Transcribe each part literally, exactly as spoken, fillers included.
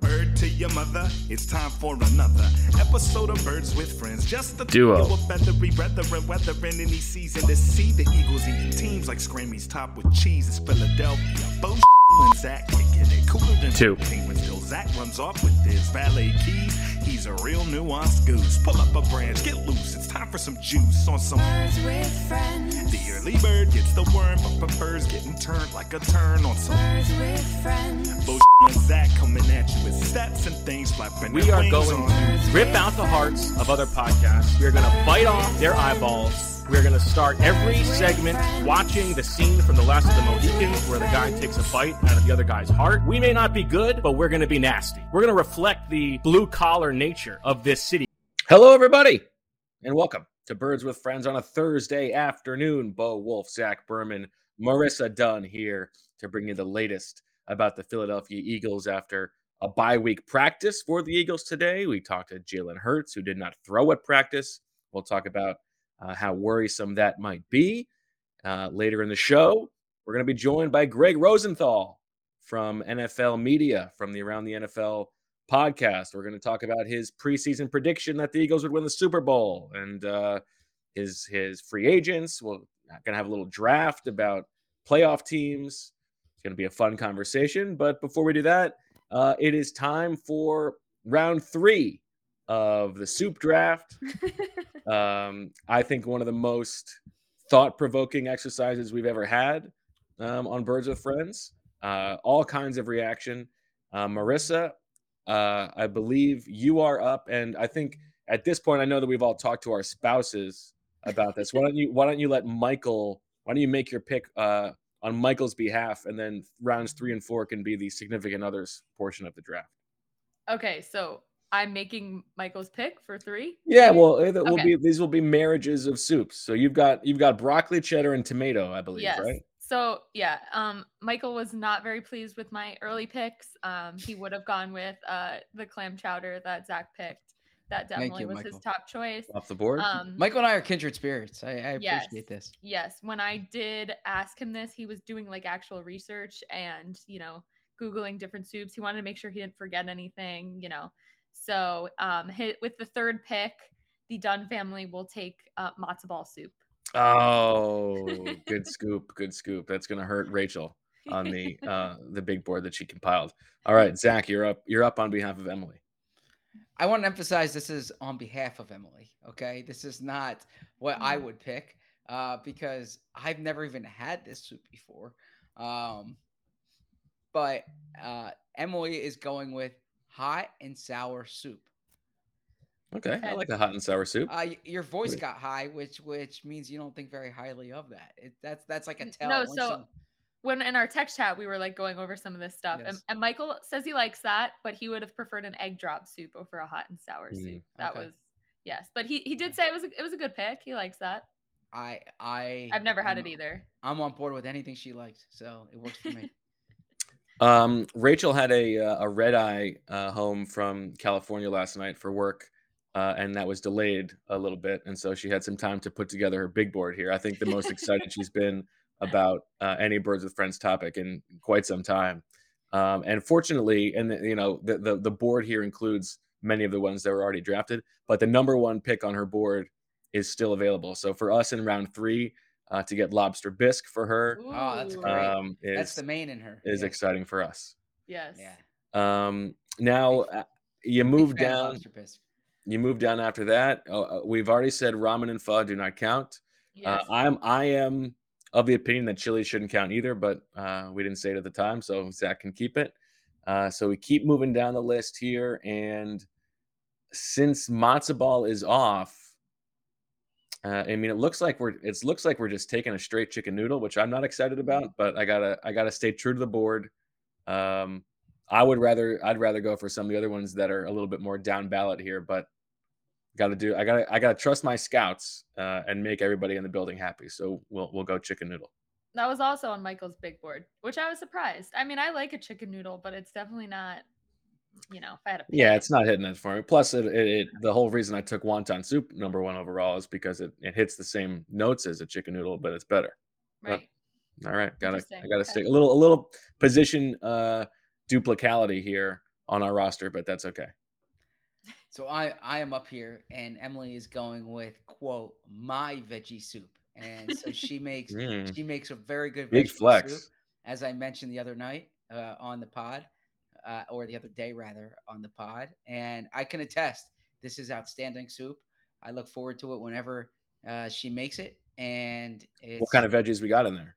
Bird to your mother, it's time for another episode of Birds with Friends. Just the duo of feathery brethren, weathering any season to see the Eagles eat teams like Scrammy's top with cheese. It's Philadelphia. Bullshit. And Zach kicking it cooler than two penguins till Zach runs off with his valet keys. He's a real nuanced goose. Pull up a branch, get loose. It's time for some juice on some Birds with Friends. The early bird gets the worm, but prefers getting turned like a turn on some Birds with Friends. Bullshit and Zach coming at you with stats and things flapping. We are going to rip out the hearts of other podcasts. We are going to bite off their eyeballs. We're going to start every segment watching the scene from The Last of the Mohicans where the guy takes a bite out of the other guy's heart. We may not be good, but we're going to be nasty. We're going to reflect the blue-collar nature of this city. Hello, everybody, and welcome to Birds with Friends on a Thursday afternoon. Bo Wolf, Zach Berman, Marissa Dunn here to bring you the latest about the Philadelphia Eagles after a bye week practice for the Eagles today. We talked to Jalen Hurts, who did not throw at practice. We'll talk about Uh, how worrisome that might be. Uh, later in the show, we're going to be joined by Greg Rosenthal from N F L Media, from the Around the N F L podcast. We're going to talk about his preseason prediction that the Eagles would win the Super Bowl and uh, his his free agents. We're going to have a little draft about playoff teams. It's going to be a fun conversation. But before we do that, uh, it is time for round three of the soup draft. um, I think one of the most thought-provoking exercises we've ever had um, on Birds with Friends. Uh, all kinds of reaction. Uh, Marissa, uh, I believe you are up, and I think at this point, I know that we've all talked to our spouses about this. Why don't you? Why don't you let Michael? Why don't you make your pick uh, on Michael's behalf, and then rounds three and four can be the significant others portion of the draft. Okay, so I'm making Michael's pick for three. Yeah, well, it will okay. be these will be marriages of soups. So you've got you've got broccoli, cheddar, and tomato, I believe, yes. Right? So yeah, um, Michael was not very pleased with my early picks. Um, he would have gone with uh, the clam chowder that Zach picked. That definitely you, was Michael. His top choice off the board. Um, Michael and I are kindred spirits. I, I yes, appreciate this. Yes, when I did ask him this, he was doing like actual research and you know Googling different soups. He wanted to make sure he didn't forget anything. You know. So um, hit, with the third pick, the Dunn family will take uh, matzo ball soup. Oh, good scoop, good scoop. That's going to hurt Rachel on the uh, the big board that she compiled. All right, Zach, you're up. You're up on behalf of Emily. I want to emphasize this is on behalf of Emily, okay? This is not what mm. I would pick uh, because I've never even had this soup before. Um, but uh, Emily is going with hot and sour soup. Okay, and I like the hot and sour soup. Uh, your voice got high, which which means you don't think very highly of that. It, that's that's like a tell. No, so some... when in our text chat we were like going over some of this stuff, yes. and, and Michael says he likes that, but he would have preferred an egg drop soup over a hot and sour mm, soup. That okay. was yes, but he, he did say it was a, it was a good pick. He likes that. I I I've never had I'm, it either. I'm on board with anything she likes, so it works for me. Um, Rachel had a, uh, a red eye, uh, home from California last night for work. Uh, and that was delayed a little bit. And so she had some time to put together her big board here. I think the most excited she's been about, uh, any Birds with Friends topic in quite some time. Um, and fortunately, and the, you know, the, the, the board here includes many of the ones that were already drafted, but the number one pick on her board is still available. So for us in round three, Uh, to get lobster bisque for her. Ooh, oh, that's great. Um, is, that's the main in her. Is yeah. exciting for us. Yes. Yeah. Um, now uh, you move down. You move down after that. Uh, we've already said ramen and pho do not count. Yes. Uh, I'm I am of the opinion that chili shouldn't count either, but uh, we didn't say it at the time, so Zach can keep it. Uh, so we keep moving down the list here, and since matzo ball is off, Uh, I mean, it looks like we're it looks like we're just taking a straight chicken noodle, which I'm not excited about. But I gotta I gotta stay true to the board. Um, I would rather I'd rather go for some of the other ones that are a little bit more down ballot here. But gotta do I gotta I gotta trust my scouts uh, and make everybody in the building happy. So we'll we'll go chicken noodle. That was also on Michael's big board, which I was surprised. I mean, I like a chicken noodle, but it's definitely not. You know, if I had a pick. Yeah, it's not hitting that for me. Plus, it, it, it the whole reason I took wonton soup number one overall is because it, it hits the same notes as a chicken noodle, but it's better. Right. Well, all right, gotta I gotta okay. stick a little a little position uh, duplicality here on our roster, but that's okay. So I I am up here, and Emily is going with quote my veggie soup, and so she makes mm. she makes a very good veggie flex. soup, as I mentioned the other night uh, on the pod. Uh, or the other day, rather, on the pod. And I can attest, this is outstanding soup. I look forward to it whenever uh, she makes it. And it's, what kind of veggies we got in there?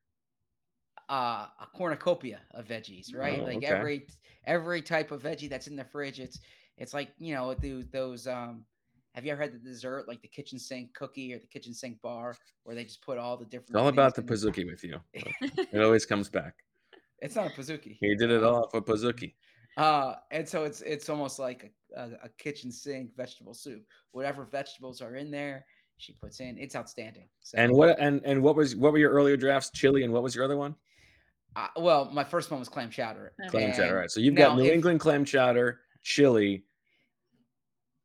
Uh, a cornucopia of veggies, right? Oh, like okay. every every type of veggie that's in the fridge. It's it's like, you know, the, those um, – have you ever had the dessert, like the kitchen sink cookie or the kitchen sink bar, where they just put all the different – It's all about the pizookie with you. It always comes back. It's not a pizookie. He did it all for pizookie. Uh, and so it's it's almost like a, a, a kitchen sink vegetable soup. Whatever vegetables are in there, she puts in. It's outstanding. So, and what and, and what was what were your earlier drafts? Chili, and what was your other one? Uh, well, my first one was clam chowder. Clam and chowder, right? So you've now, got New if, England clam chowder, chili,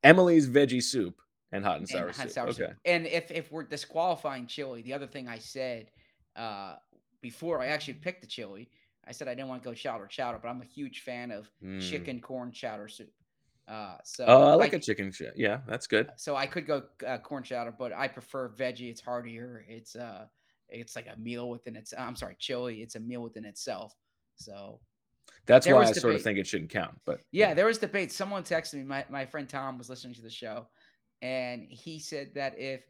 Emily's veggie soup, and hot and sour and soup. Hot sour okay. soup. And if if we're disqualifying chili, the other thing I said uh, before I actually picked the chili. I said I didn't want to go chowder chowder, but I'm a huge fan of mm. chicken corn chowder soup. Uh, so oh, I like I, a chicken chowder. Yeah, that's good. So I could go uh, corn chowder, but I prefer veggie. It's heartier. It's uh, it's like a meal within its. I'm sorry, chili. It's a meal within itself. So that's why I debate. sort of think it shouldn't count. But yeah, yeah, there was debate. Someone texted me. My my friend Tom was listening to the show, and he said that if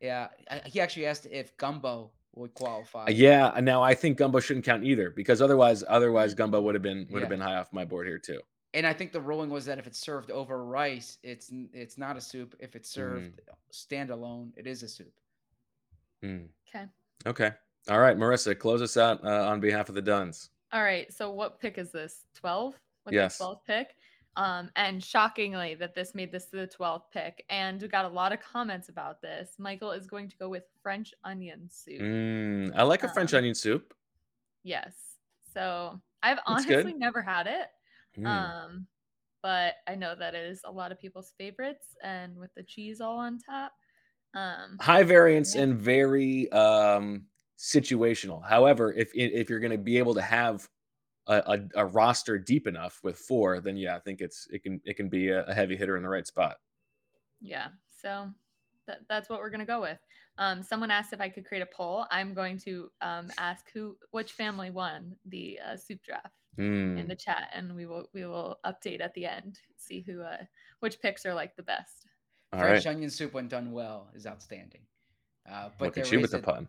yeah, uh, he actually asked if gumbo would qualify. Yeah. Now I think gumbo shouldn't count either, because otherwise, otherwise gumbo would have been would yeah. have been high off my board here too. And I think the ruling was that if it's served over rice, it's it's not a soup. If it's served mm. standalone, it is a soup. Mm. Okay. Okay. All right, Marissa, close us out uh, on behalf of the Duns. All right. So what pick is this? twelve? What's yes. the twelfth pick? Um, and shockingly that this made this to the twelfth pick, and we got a lot of comments about this. Michael is going to go with French onion soup. Mm, I like a um, French onion soup. Yes. So I've honestly never had it. Mm. Um, but I know that it is a lot of people's favorites, and with the cheese all on top. Um, High variance yeah. and very, um, situational. However, if, if you're going to be able to have A, a, a roster deep enough with four, then yeah, I think it's it can it can be a, a heavy hitter in the right spot. Yeah, so that, that's what we're gonna go with. Um, someone asked if I could create a poll. I'm going to um, ask who which family won the uh, soup draft mm. in the chat, and we will we will update at the end, see who uh, which picks are like the best. All Fresh right. onion soup when done well is outstanding. Uh, but Look at you with a... the pun.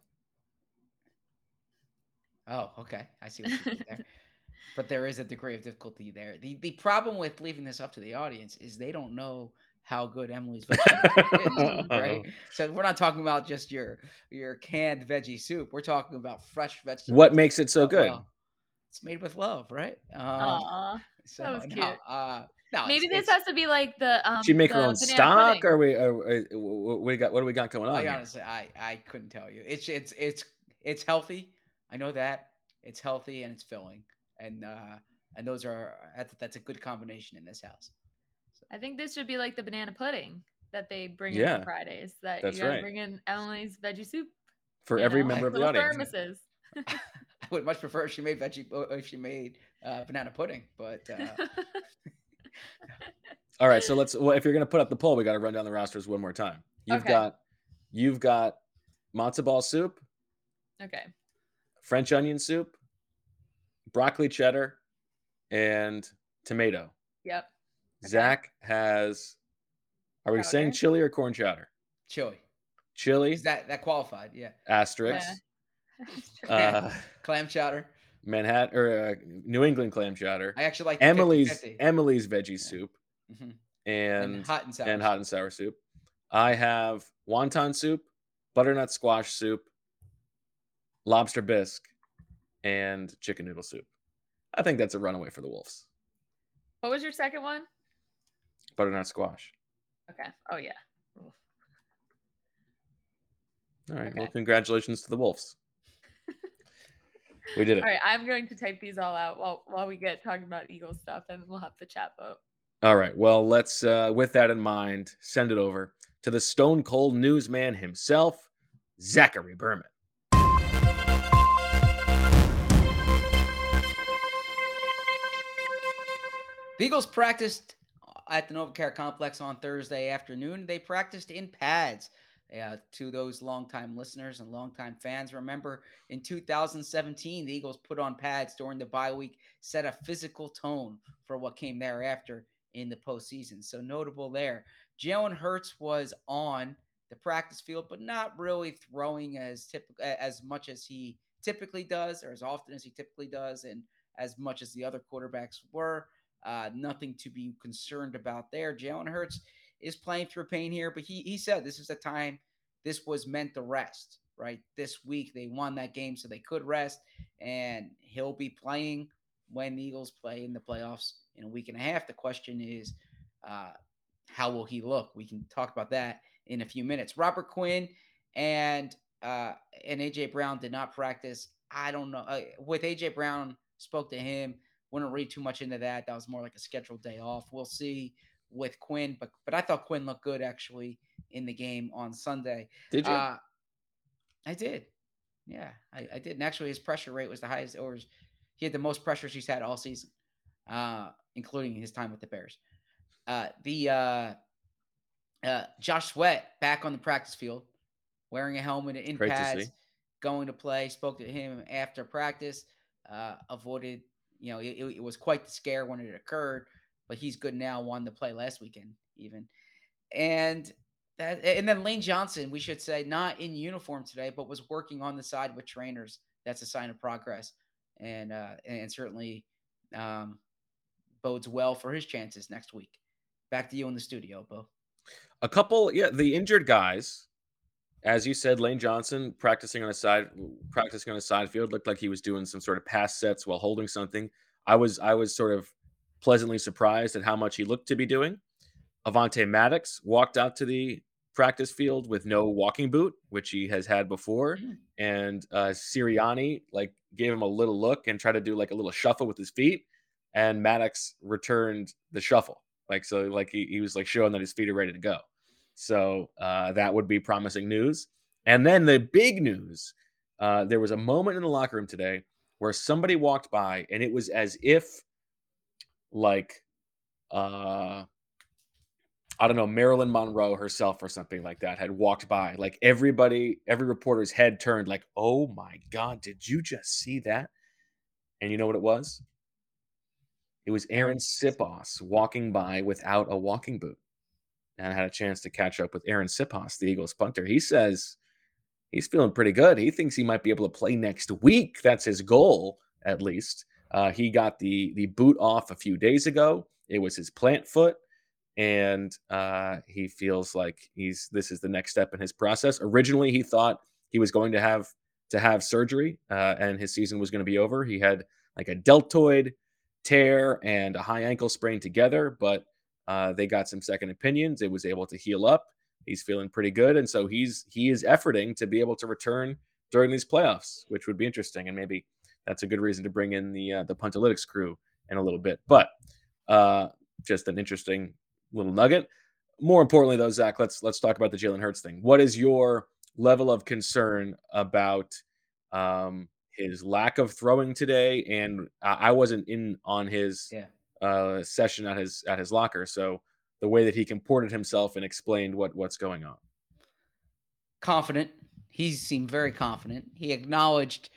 Oh, okay, I see what you did there. But there is a degree of difficulty there. The the problem with leaving this up to the audience is they don't know how good Emily's veggie is, right? So we're not talking about just your your canned veggie soup. We're talking about fresh vegetables. What makes it so good? Well, it's made with love, right? Um, Aww, so that was cute. No, uh, no, Maybe this has to be like the. Um, she make the her own stock, pudding. or we are, are, we got what do we got going on? I honestly, I I couldn't tell you. It's it's it's it's healthy. I know that it's healthy and it's filling. And uh, and those are that's a good combination in this house. So. I think this should be like the banana pudding that they bring yeah, in on Fridays. That that's you gotta right. bring in Emily's veggie soup for every know, member of the audience. I would much prefer if she made veggie if she made uh, banana pudding. But uh... all right, so let's. Well, if you're gonna put up the poll, we got to run down the rosters one more time. You've okay. got you've got matzo ball soup. Okay. French onion soup. Broccoli cheddar and tomato. Yep. Zach has. Are we chowder. saying chili or corn chowder? Chili. Chili. Is that that qualified? Yeah. Asterisk. Yeah. Uh, clam chowder. Manhattan or uh, New England clam chowder. I actually like Emily's fifty fifty. Emily's veggie yeah. soup mm-hmm. and, and hot and sour and soup. hot and sour soup. I have wonton soup, butternut squash soup, lobster bisque, and chicken noodle soup. I think that's a runaway for the Wolves. What was your second one? Butternut squash. Okay. Oh, yeah. Oof. All right. Okay. Well, congratulations to the Wolves. We did it. All right. I'm going to type these all out while while we get talking about Eagles stuff, and we'll have the chat vote. All right. Well, let's, uh, with that in mind, send it over to the Stone Cold Newsman himself, Zachary Berman. The Eagles practiced at the NovaCare Complex on Thursday afternoon. They practiced in pads. Uh, to those longtime listeners and longtime fans, remember in two thousand seventeen, the Eagles put on pads during the bye week, set a physical tone for what came thereafter in the postseason. So notable there. Jalen Hurts was on the practice field, but not really throwing as typical as much as he typically does, or as often as he typically does, and as much as the other quarterbacks were. Uh, nothing to be concerned about there. Jalen Hurts is playing through pain here, but he he said this is the time, this was meant to rest, right? This week they won that game so they could rest, and he'll be playing when the Eagles play in the playoffs in a week and a half. The question is, uh, how will he look? We can talk about that in a few minutes. Robert Quinn and uh, and A J. Brown did not practice. I don't know. Uh, with A J. Brown, spoke to him. Wouldn't read too much into that. That was more like a scheduled day off. We'll see with Quinn, but but I thought Quinn looked good actually in the game on Sunday. Did you? Uh, I did. Yeah, I, I did. And actually his pressure rate was the highest, or was, he had the most pressures he's had all season, uh, including his time with the Bears. Uh, the uh, uh, Josh Sweat back on the practice field, wearing a helmet and in Great pads, to going to play. Spoke to him after practice, uh, avoided, you know, it, it was quite the scare when it occurred, but he's good now, won the play last weekend even. And that, and then Lane Johnson, we should say, not in uniform today, but was working on the side with trainers. That's a sign of progress, and uh, and certainly um, bodes well for his chances next week. Back to you in the studio, Bo. A couple, yeah, the injured guys, as you said, Lane Johnson practicing on a side, practicing on a side field, looked like he was doing some sort of pass sets while holding something. I was, I was sort of pleasantly surprised at how much he looked to be doing. Avante Maddox walked out to the practice field with no walking boot, which he has had before. And uh, Sirianni like gave him a little look and tried to do like a little shuffle with his feet. And Maddox returned the shuffle. Like, so like he, he was like showing that his feet are ready to go. So uh, that would be promising news. And then the big news, uh, there was a moment in the locker room today where somebody walked by and it was as if like, uh, I don't know, Marilyn Monroe herself or something like that had walked by. Like everybody, every reporter's head turned like, oh my God, did you just see that? And you know what it was? It was Aaron Siposs walking by without a walking boot. And I had a chance to catch up with Aaron Siposs, the Eagles punter. He says he's feeling pretty good. He thinks he might be able to play next week. That's his goal, at least. Uh, he got the the boot off a few days ago. It was his plant foot, and uh, he feels like he's this is the next step in his process. Originally, he thought he was going to have to have surgery, uh, and his season was going to be over. He had like a deltoid tear and a high ankle sprain together, but uh, they got some second opinions. It was able to heal up. He's feeling pretty good, and so he's he is efforting to be able to return during these playoffs, which would be interesting, and maybe that's a good reason to bring in the uh, the Puntalytics crew in a little bit. But uh, just an interesting little nugget. More importantly, though, Zach, let's let's talk about the Jalen Hurts thing. What is your level of concern about um, his lack of throwing today? And I, I wasn't in on his yeah. uh, session at his at his locker, so the way that he comported himself and explained what what's going on. Confident. He seemed very confident. He acknowledged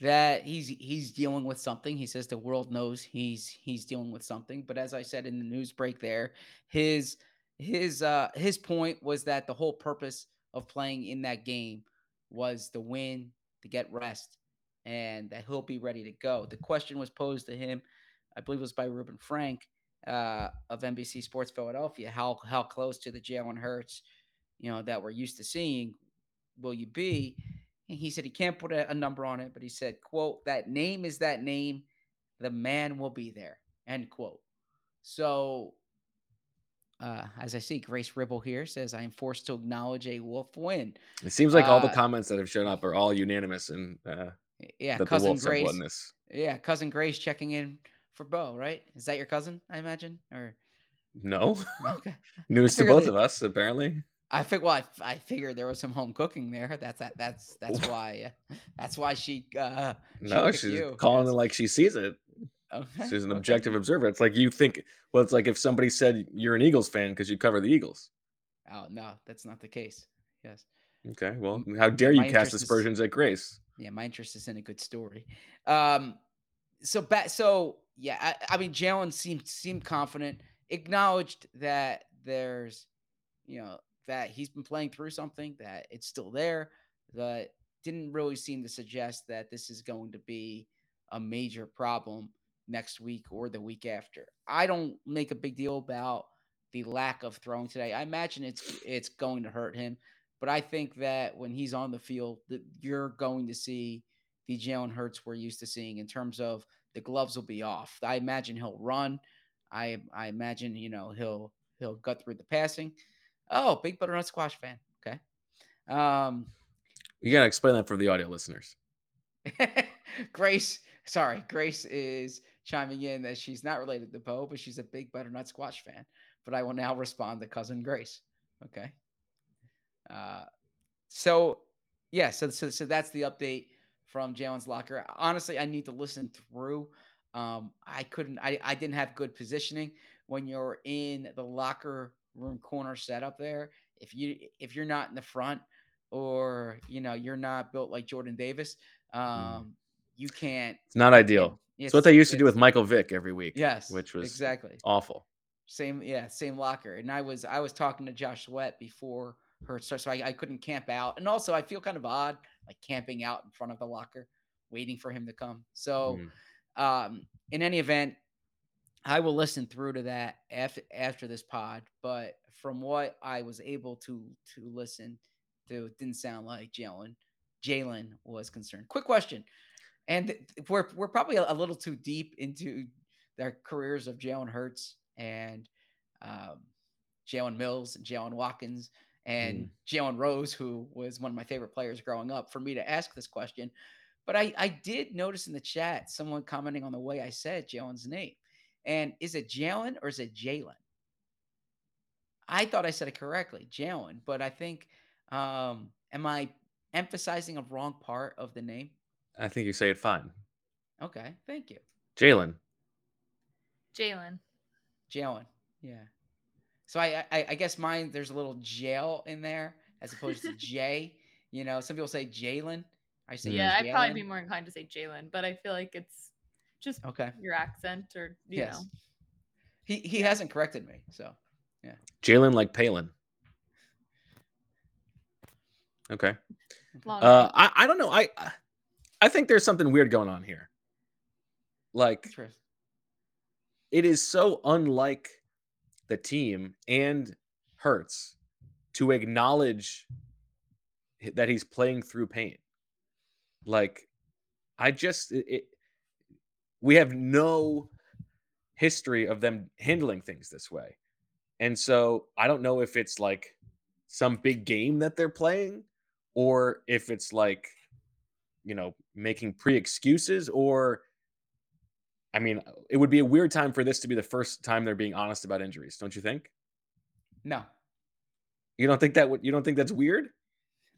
that he's he's dealing with something. He says the world knows he's he's dealing with something. But as I said in the news break there, his his uh, his point was that the whole purpose of playing in that game was to win, to get rest, and that he'll be ready to go. The question was posed to him, I believe it was by Reuben Frank uh, of N B C Sports Philadelphia, how how close to the Jalen Hurts, you know, that we're used to seeing will you be? And he said he can't put a, a number on it, but he said, quote, that name is that name. The man will be there, end quote. So uh, as I see, Grace Ribble here says, I am forced to acknowledge a Wolf win. It seems like uh, all the comments that have shown up are all unanimous. And uh, yeah, cousin Grace, won this. Yeah, cousin Grace checking in for Bo, right? Is that your cousin, I imagine? Or no. Okay. News to both that, of us, apparently. I figured. Well, I, I figured there was some home cooking there. That's that. That's that's why. Uh, that's why she. Uh, she no, she's you. calling yes. it like she sees it. Okay. She's an okay. objective observer. It's like you think. Well, it's like if somebody said you're an Eagles fan because you cover the Eagles. Oh no, that's not the case. Yes. Okay. Well, how dare you my cast aspersions is, at Grace? Yeah, my interest is in a good story. Um. So back. So yeah. I, I mean, Jalen seemed seemed confident. Acknowledged that there's, you know. that he's been playing through something, that it's still there, that didn't really seem to suggest that this is going to be a major problem next week or the week after. I don't make a big deal about the lack of throwing today. I imagine it's it's going to hurt him, but I think that when he's on the field, that you're going to see the Jalen Hurts we're used to seeing in terms of the gloves will be off. I imagine he'll run. I I imagine, you know, he'll he'll gut through the passing. Oh, big butternut squash fan. Okay. Um, you got to explain that for the audio listeners. Grace, sorry. Grace is chiming in that she's not related to Bo, but she's a big butternut squash fan. But I will now respond to cousin Grace. Okay. Uh, so, yeah, so, so, so that's the update from Jalen's locker. Honestly, I need to listen through. Um, I couldn't, I, I didn't have good positioning when you're in the locker room corner setup there. If you if you're not in the front, or you know you're not built like Jordan Davis, um, you can't. It's not ideal. It's, it's what they used to do with Michael Vick every week. Yes, which was exactly awful. Same, yeah, same locker. And I was I was talking to Josh Sweat before her start, so I, I couldn't camp out. And also, I feel kind of odd, like camping out in front of the locker, waiting for him to come. So, mm. um, in any event. I will listen through to that after, after this pod, but from what I was able to to listen to, it didn't sound like Jalen Jalen was concerned. Quick question, and we're we're probably a little too deep into their careers of Jalen Hurts and um, Jalen Mills and Jalen Watkins and mm. Jalen Rose, who was one of my favorite players growing up, for me to ask this question. But I, I did notice in the chat someone commenting on the way I said Jalen's name. And is it Jalen or is it Jalen? I thought I said it correctly, Jalen, but I think, um, am I emphasizing a wrong part of the name? I think you say it fine. Okay, thank you. Jalen. Jalen. Jalen, yeah. So I, I, I guess mine, there's a little jail in there as opposed to J. You know, some people say Jalen. I say yeah, Jalen. I'd probably be more inclined to say Jalen, but I feel like it's, Just okay. your accent or, you yes. know. He he yeah. hasn't corrected me, so, yeah. Jalen like Palin. Okay. Uh, I, I don't know. I I think there's something weird going on here. Like, True. It is so unlike the team and Hurts to acknowledge that he's playing through pain. Like, I just... It, We have no history of them handling things this way. And so I don't know if it's like some big game that they're playing or if it's like, you know, making pre-excuses or, I mean, it would be a weird time for this to be the first time they're being honest about injuries. Don't you think? No. You don't think that would, you don't think that's weird?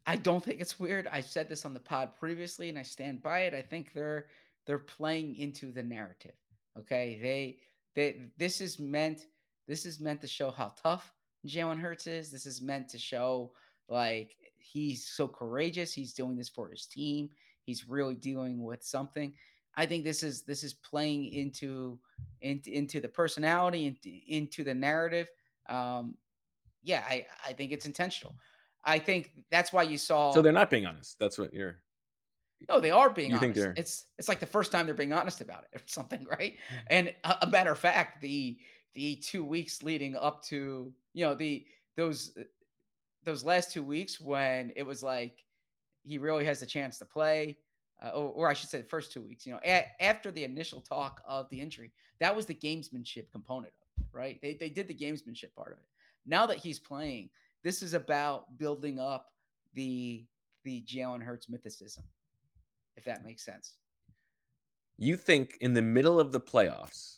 I don't think it's weird. I said this on the pod previously and I stand by it. I think they're, They're playing into the narrative. Okay. They they this is meant this is meant to show how tough Jalen Hurts is. This is meant to show like he's so courageous. He's doing this for his team. He's really dealing with something. I think this is this is playing into into, into the personality, into, into the narrative. Um, yeah, I, I think it's intentional. I think that's why you saw So they're not being honest. That's what you're No, they are being you honest. Think it's it's like the first time they're being honest about it or something, right? And a, a matter of fact, the the two weeks leading up to, you know, the those those last two weeks when it was like he really has a chance to play, uh, or, or I should say the first two weeks, you know, a- after the initial talk of the injury, that was the gamesmanship component of it, right? They, they did the gamesmanship part of it. Now that he's playing, this is about building up the, the Jalen Hurts mythicism, if that makes sense. You think in the middle of the playoffs,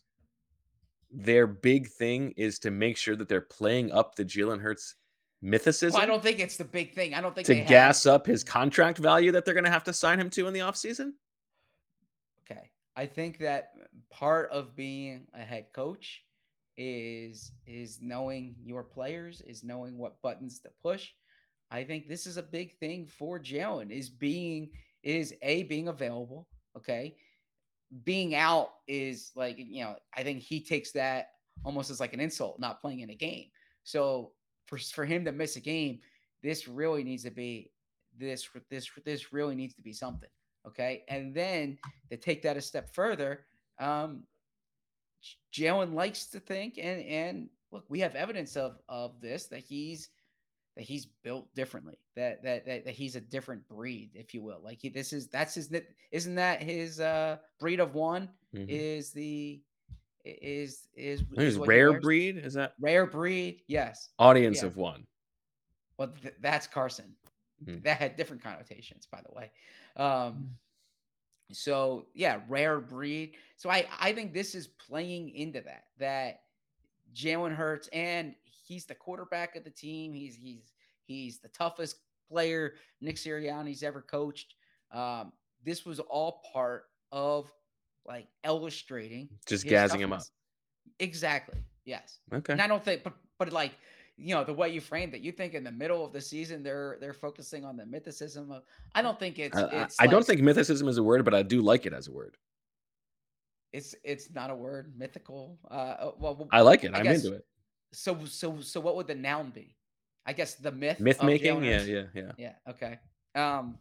their big thing is to make sure that they're playing up the Jalen Hurts mythicism? Well, I don't think it's the big thing. I don't think to they gas have... up his contract value that they're going to have to sign him to in the offseason. Okay. I think that part of being a head coach is, is knowing your players, is knowing what buttons to push. I think this is a big thing for Jalen is being, is a being available. Okay. Being out is like, you know, I think he takes that almost as like an insult, not playing in a game. So for, for him to miss a game, this really needs to be this, this, this really needs to be something. Okay. And then to take that a step further, um, Jalen likes to think, and, and look, we have evidence of, of this, that he's, that he's built differently, that, that, that, that he's a different breed, if you will. Like he, this is, that's his, isn't that his uh, breed of one mm-hmm. is the, is, is, is rare breed. Is that rare breed? Yes. Audience yeah. of one. Well, th- that's Carson. Mm-hmm. That had different connotations, by the way. Um, so yeah, rare breed. So I, I think this is playing into that, that Jalen Hurts, and he's the quarterback of the team. He's he's he's the toughest player Nick Sirianni's ever coached. Um, this was all part of like illustrating, just gassing him up. Exactly. Yes. Okay. And I don't think, but but like you know the way you framed it, you think in the middle of the season they're they're focusing on the mythicism of. I don't think it's. I, it's I, like, I don't think mythicism is a word, but I do like it as a word. It's it's not a word. Mythical. Uh, well, I like it. I I'm guess, into it. So, so, so what would the noun be? I guess the myth. Myth making. Yeah. Yeah. Yeah. Yeah. Okay. Um,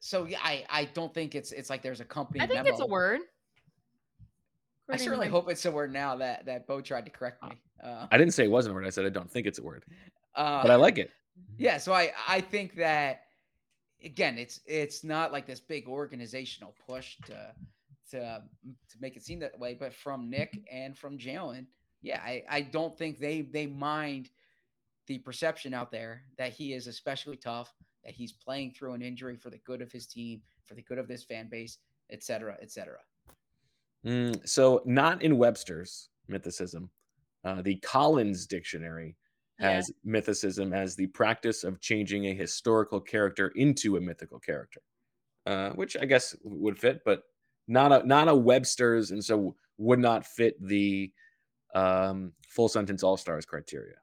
so yeah, I, I don't think it's, it's like there's a company. I think memo. It's a word. I certainly hope it's a word now that, that Bo tried to correct me. Uh, I didn't say it wasn't a word. I said, I don't think it's a word, uh, but I like it. Yeah. So I, I think that again, it's, it's not like this big organizational push to, to, to make it seem that way, but from Nick and from Jalen, yeah, I, I don't think they they mind the perception out there that he is especially tough, that he's playing through an injury for the good of his team, for the good of this fan base, et cetera, et cetera. Mm, so not in Webster's mythicism. Uh, the Collins Dictionary has yeah. mythicism as the practice of changing a historical character into a mythical character, uh, which I guess would fit, but not a, not a Webster's, and so would not fit the Um, full sentence all-stars criteria.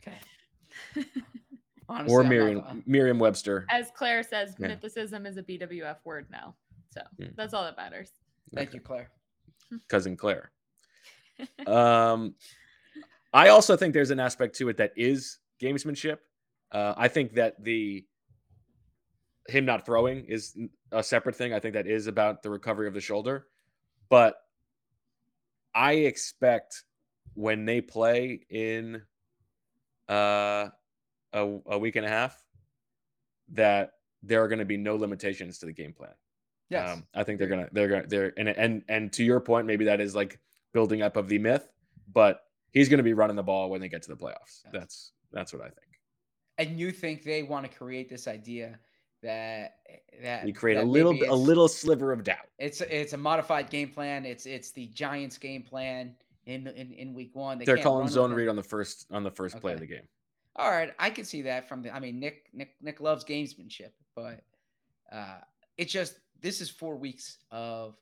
Okay. Honestly, or Merriam, Merriam-Webster. As Claire says, yeah. mythicism is a B W F word now. So mm. that's all that matters. Thank okay. you, Claire. Cousin Claire. um, I also think there's an aspect to it that is gamesmanship. Uh, I think that the him not throwing is a separate thing. I think that is about the recovery of the shoulder. But I expect when they play in uh, a, a week and a half that there are going to be no limitations to the game plan. Yes, um, I think they're gonna they're gonna they're and and and to your point, maybe that is like building up of the myth, but he's going to be running the ball when they get to the playoffs. Yes. That's that's what I think. And you think they want to create this idea that that you create that a little a little sliver of doubt. It's it's a modified game plan. It's it's the Giants game plan in in, in week one. They They're calling zone read on the first on the first okay. play of the game. All right, I can see that from the. I mean, Nick Nick Nick loves gamesmanship, but uh, it's just this is four weeks of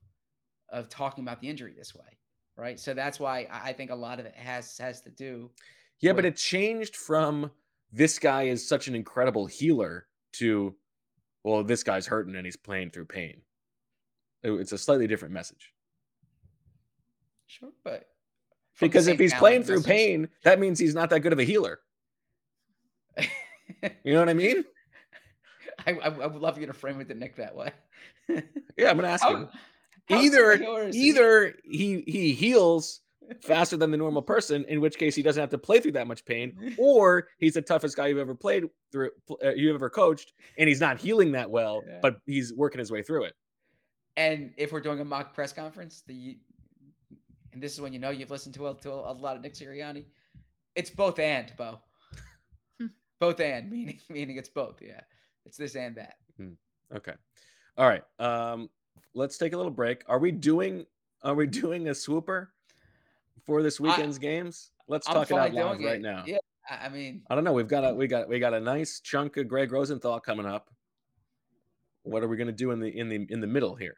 of talking about the injury this way, right? So that's why I think a lot of it has has to do. Yeah, with, but it changed from this guy is such an incredible healer to. Well, this guy's hurting and he's playing through pain. It's a slightly different message. Sure, but... Because if he's playing through pain, that means he's not that good of a healer. You know what I mean? I, I, I would love you to frame it to Nick that way. Yeah, I'm going to ask him. Either either he, he heals faster than the normal person, in which case he doesn't have to play through that much pain, or he's the toughest guy you've ever played through, uh, you've ever coached, and he's not healing that well, yeah. but he's working his way through it. And if we're doing a mock press conference, the and this is when you know you've listened to a, to a lot of Nick Sirianni, it's both and, Bo. Both and, meaning meaning it's both, yeah. It's this and that. Hmm. Okay. All right. Um, let's take a little break. Are we doing are we doing a swooper for this weekend's I, games? Let's talk I'm it out loud right it. now. Yeah, I mean I don't know. We've got a we got we got a nice chunk of Greg Rosenthal coming up. What are we gonna do in the in the in the middle here?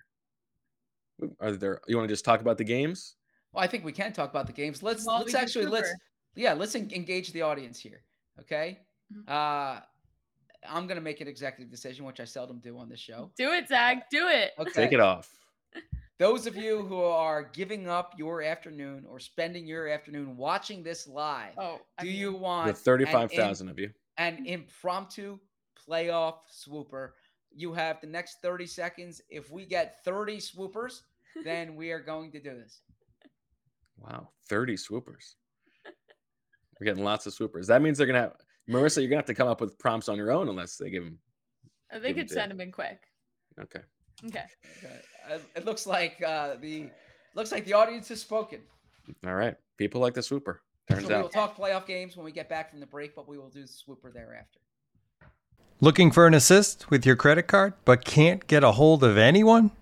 Are there you want to just talk about the games? Well, I think we can talk about the games. Let's well, let's actually let's yeah, let's en- engage the audience here. Okay. Uh, I'm going to make an executive decision, which I seldom do on this show. Do it, Zach. Do it. Okay. Take it off. Those of you who are giving up your afternoon or spending your afternoon watching this live, oh, do I mean, you want the thirty-five thousand of you an impromptu playoff swooper? You have the next thirty seconds. If we get thirty swoopers, then we are going to do this. Wow. thirty swoopers. We're getting lots of swoopers. That means they're going to have... Marissa, you're going to have to come up with prompts on your own unless they give them. They could send them in quick. Okay. Okay. okay. It looks like uh, the looks like the audience has spoken. All right. People like the swooper, turns so out. We'll talk playoff games when we get back from the break, but we will do the swooper thereafter. Looking for an assist with your credit card but can't get a hold of anyone?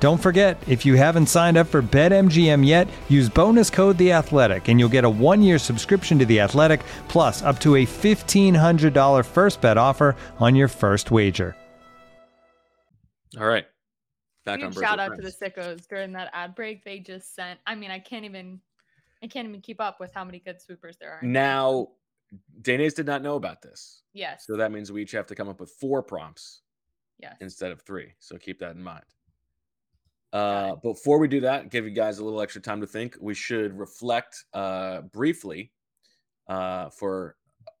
Don't forget, if you haven't signed up for BetMGM yet, use bonus code The Athletic, and you'll get a one-year subscription to The Athletic, plus up to a fifteen hundred dollars first bet offer on your first wager. All right. Back on shout out friends. To the sickos during that ad break. They just sent. I mean, I can't even. I can't even keep up with how many good swoopers there are. Now, Danae's did not know about this. Yes. So that means we each have to come up with four prompts. Yes. Instead of three. So keep that in mind. Uh, before we do that, give you guys a little extra time to think. We should reflect uh, briefly uh, for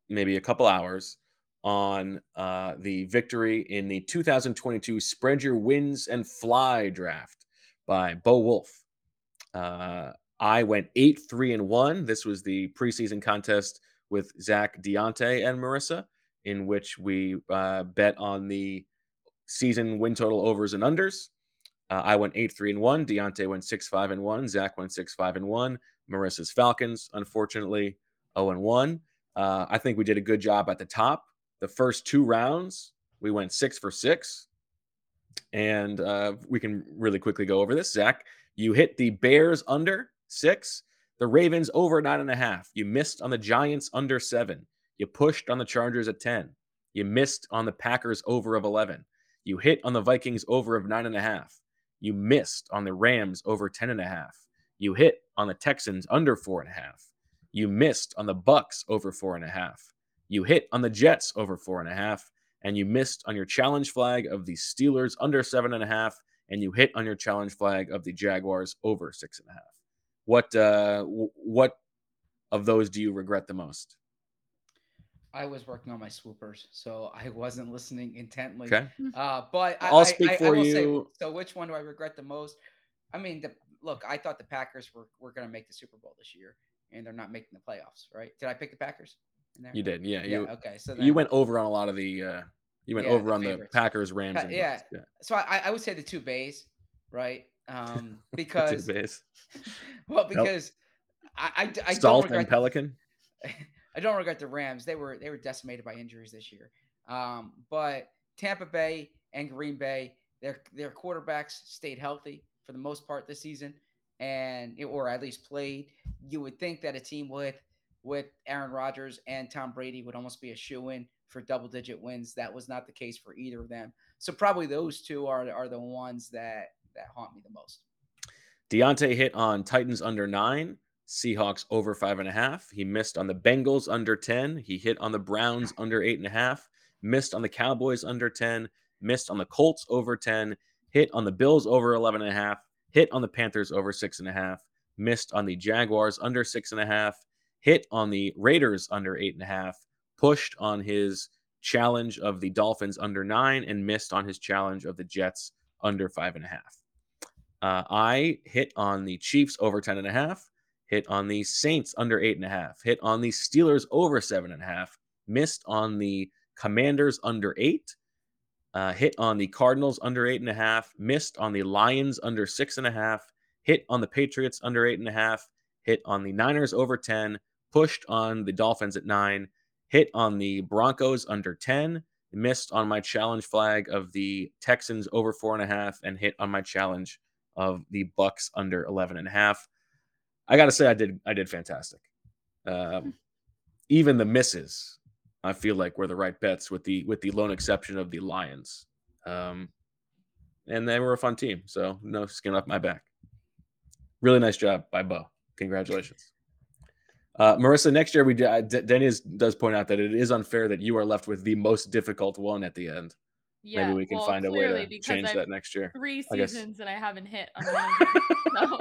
maybe a couple hours on uh, the victory in the two thousand twenty-two Spread Your Wins and Fly draft by Bo Wolf. Uh, I went eight three and one. This was the preseason contest with Zach, Deontay, and Marissa, in which we uh, bet on the season win total overs and unders. Uh, I went eight three and one. Deontay went six five and one. Zach went six five and one. Marissa's Falcons, unfortunately, oh and one. Uh, I think we did a good job at the top. The first two rounds, we went six for six. And uh, we can really quickly go over this. Zach, you hit the Bears under six, the Ravens over nine and a half. You missed on the Giants under seven. You pushed on the Chargers at ten. You missed on the Packers over of eleven. You hit on the Vikings over of nine and a half. You missed on the Rams over ten and a half. You hit on the Texans under four and a half. You missed on the Bucks over four and a half. You hit on the Jets over four and a half. And you missed on your challenge flag of the Steelers under seven and a half. And you hit on your challenge flag of the Jaguars over six and a half. What uh, w- what of those do you regret the most? I was working on my swoopers, so I wasn't listening intently. Okay. Uh, but I'll I, speak I, for I will you. Say, so which one do I regret the most? I mean, the, look, I thought the Packers were, were going to make the Super Bowl this year, and they're not making the playoffs, right? Did I pick the Packers? You did, yeah. You, yeah okay, so then, you went over on a lot of the uh, – you went yeah, over the on favorites. The Packers, Rams. And yeah. yeah. So I, I would say the two bays, right? Um, because – two bays. Well, because nope. I, I, I Salt don't regret – and Pelican? I don't regret the Rams. They were they were decimated by injuries this year. Um, but Tampa Bay and Green Bay, their their quarterbacks stayed healthy for the most part this season, and or at least played. You would think that a team with with Aaron Rodgers and Tom Brady would almost be a shoo-in for double-digit wins. That was not the case for either of them. So probably those two are are the ones that that haunt me the most. Deontay hit on Titans under nine. Seahawks over five and a half. He missed on the Bengals under ten. He hit on the Browns under eight and a half. Missed on the Cowboys under ten. Missed on the Colts over ten. Hit on the Bills over eleven and a half. Hit on the Panthers over six and a half. Missed on the Jaguars under six and a half. Hit on the Raiders under eight and a half. Pushed on his challenge of the Dolphins under nine, and missed on his challenge of the Jets under five and a half. Uh, I hit on the Chiefs over ten and a half. Hit on the Saints under eight and a half. Hit on the Steelers over seven and a half. Missed on the Commanders under eight. Uh, hit on the Cardinals under eight and a half. Missed on the Lions under six and a half. Hit on the Patriots under eight and a half. Hit on the Niners over ten. Pushed on the Dolphins at nine. Hit on the Broncos under ten. Missed on my challenge flag of the Texans over four and a half. And hit on my challenge of the Bucks under eleven and a half. I gotta say, I did I did fantastic. Um, even the misses, I feel like, were the right bets, with the with the lone exception of the Lions. Um, and they were a fun team, so no skin off my back. Really nice job by Bo. Congratulations, uh, Marissa. Next year, we uh, D- Denny's does point out that it is unfair that you are left with the most difficult one at the end. Yeah, maybe we can well, find a way to change I've that next year. Three seasons I and I haven't hit on one. So.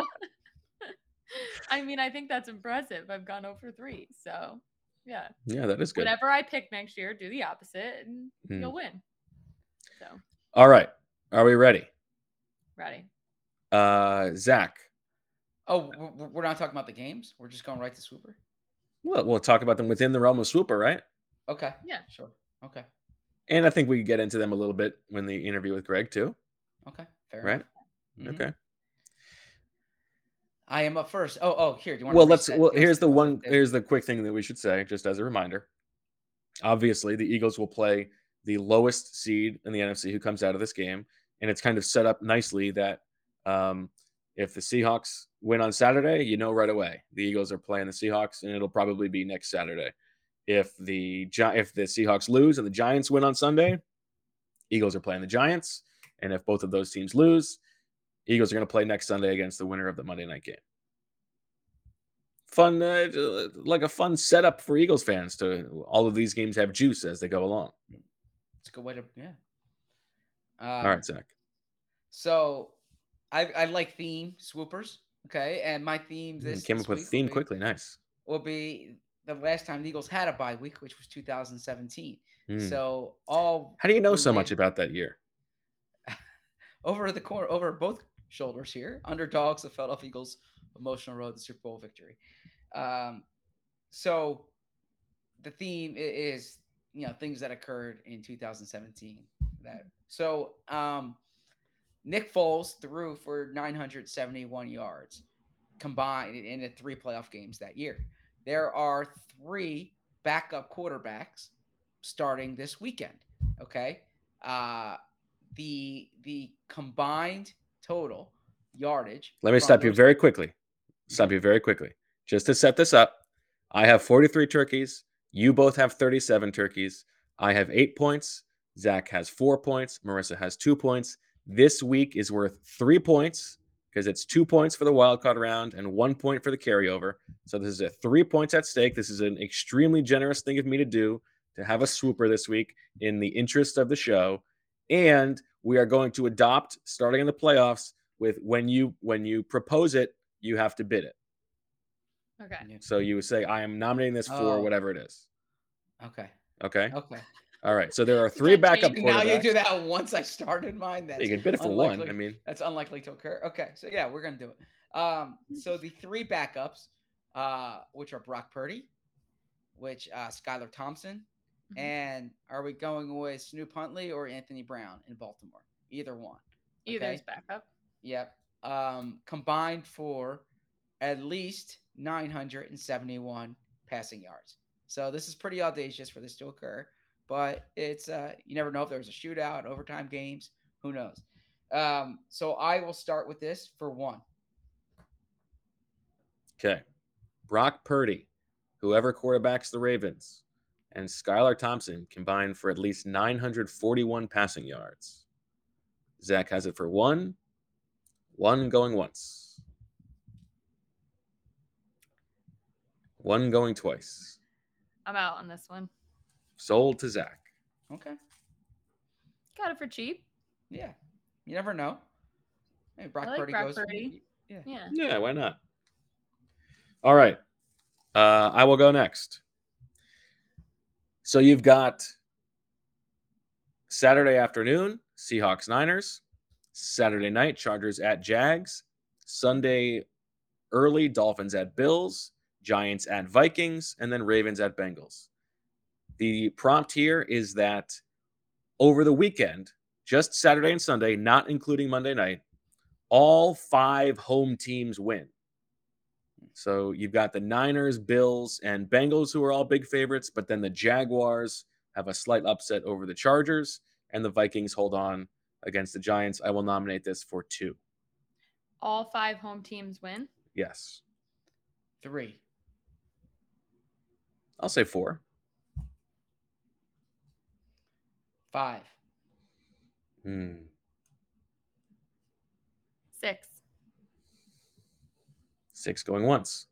I mean, I think that's impressive. I've gone over three, so yeah. Yeah, that is good. Whatever I pick next year, do the opposite, and mm. you'll win. So. All right. Are we ready? Ready. Uh, Zach. Oh, we're not talking about the games? We're just going right to Swooper? Well, we'll talk about them within the realm of Swooper, right? Okay. Yeah. Sure. Okay. And I think we can get into them a little bit when the interview with Greg, too. Okay. Fair enough. Right? Mm-hmm. Okay. I am up first. Oh, oh, here. Do you want well, to let's. Well, here's the one. Here's the quick thing that we should say, just as a reminder. Obviously, the Eagles will play the lowest seed in the N F C who comes out of this game, and it's kind of set up nicely that um, if the Seahawks win on Saturday, you know right away the Eagles are playing the Seahawks, and it'll probably be next Saturday. If the if the Seahawks lose and the Giants win on Sunday, Eagles are playing the Giants, and if both of those teams lose, Eagles are going to play next Sunday against the winner of the Monday night game. Fun, uh, like a fun setup for Eagles fans. To all of these games have juice as they go along. It's a good way to, yeah. Um, all right, Zach. So I, I like theme swoopers, okay? And my theme this you came this up with theme quickly. Nice. Will be the last time the Eagles had a bye week, which was two thousand seventeen. Mm. So all. How do you know so much about that year? Over the corner, over both shoulders here. Underdogs, the Philadelphia Eagles, emotional road to Super Bowl victory. Um, so the theme is, you know, things that occurred in two thousand seventeen. That so um, Nick Foles threw for nine hundred seventy-one yards combined in the three playoff games that year. There are three backup quarterbacks starting this weekend. Okay. Uh, The the combined total yardage. Let me stop you very quickly. Stop you very quickly. Just to set this up, I have forty-three turkeys. You both have thirty-seven turkeys. I have eight points. Zach has four points. Marissa has two points. This week is worth three points because it's two points for the wildcard round and one point for the carryover. So this is a three points at stake. This is an extremely generous thing of me to do, to have a swooper this week in the interest of the show. And we are going to adopt, starting in the playoffs, with when you when you propose it, you have to bid it. Okay. So you would say, I am nominating this for oh. whatever it is. Okay. Okay. Okay. All right. So there are three backup quarterbacks. Now you do that once I started mine. That's you can bid it for unlikely. one. I mean, that's unlikely to occur. Okay. So yeah, we're going to do it. Um, so the three backups, uh, which are Brock Purdy, which uh, Skylar Thompson, mm-hmm. and are we going with Snoop Huntley or Anthony Brown in Baltimore? Either one. Okay? Either is backup. Yep. Um, combined for at least nine hundred seventy-one passing yards. So this is pretty audacious for this to occur. But it's uh, you never know if there was a shootout, overtime games. Who knows? Um, so I will start with this for one. Okay. Brock Purdy, whoever quarterbacks the Ravens, and Skylar Thompson combined for at least nine hundred forty-one passing yards. Zach has it for one. One going once. One going twice. I'm out on this one. Sold to Zach. Okay. Got it for cheap. Yeah. You never know. Hey, Brock I like Purdy Brock goes. Purdy. Yeah. yeah. Yeah. Why not? All right. Uh, I will go next. So you've got Saturday afternoon, Seahawks Niners. Saturday night, Chargers at Jags. Sunday early, Dolphins at Bills. Giants at Vikings. And then Ravens at Bengals. The prompt here is that over the weekend, just Saturday and Sunday, not including Monday night, all five home teams win. So you've got the Niners, Bills, and Bengals, who are all big favorites, but then the Jaguars have a slight upset over the Chargers, and the Vikings hold on against the Giants. I will nominate this for two. All five home teams win? Yes. Three. I'll say four. Five. Hmm. Six. Six going once.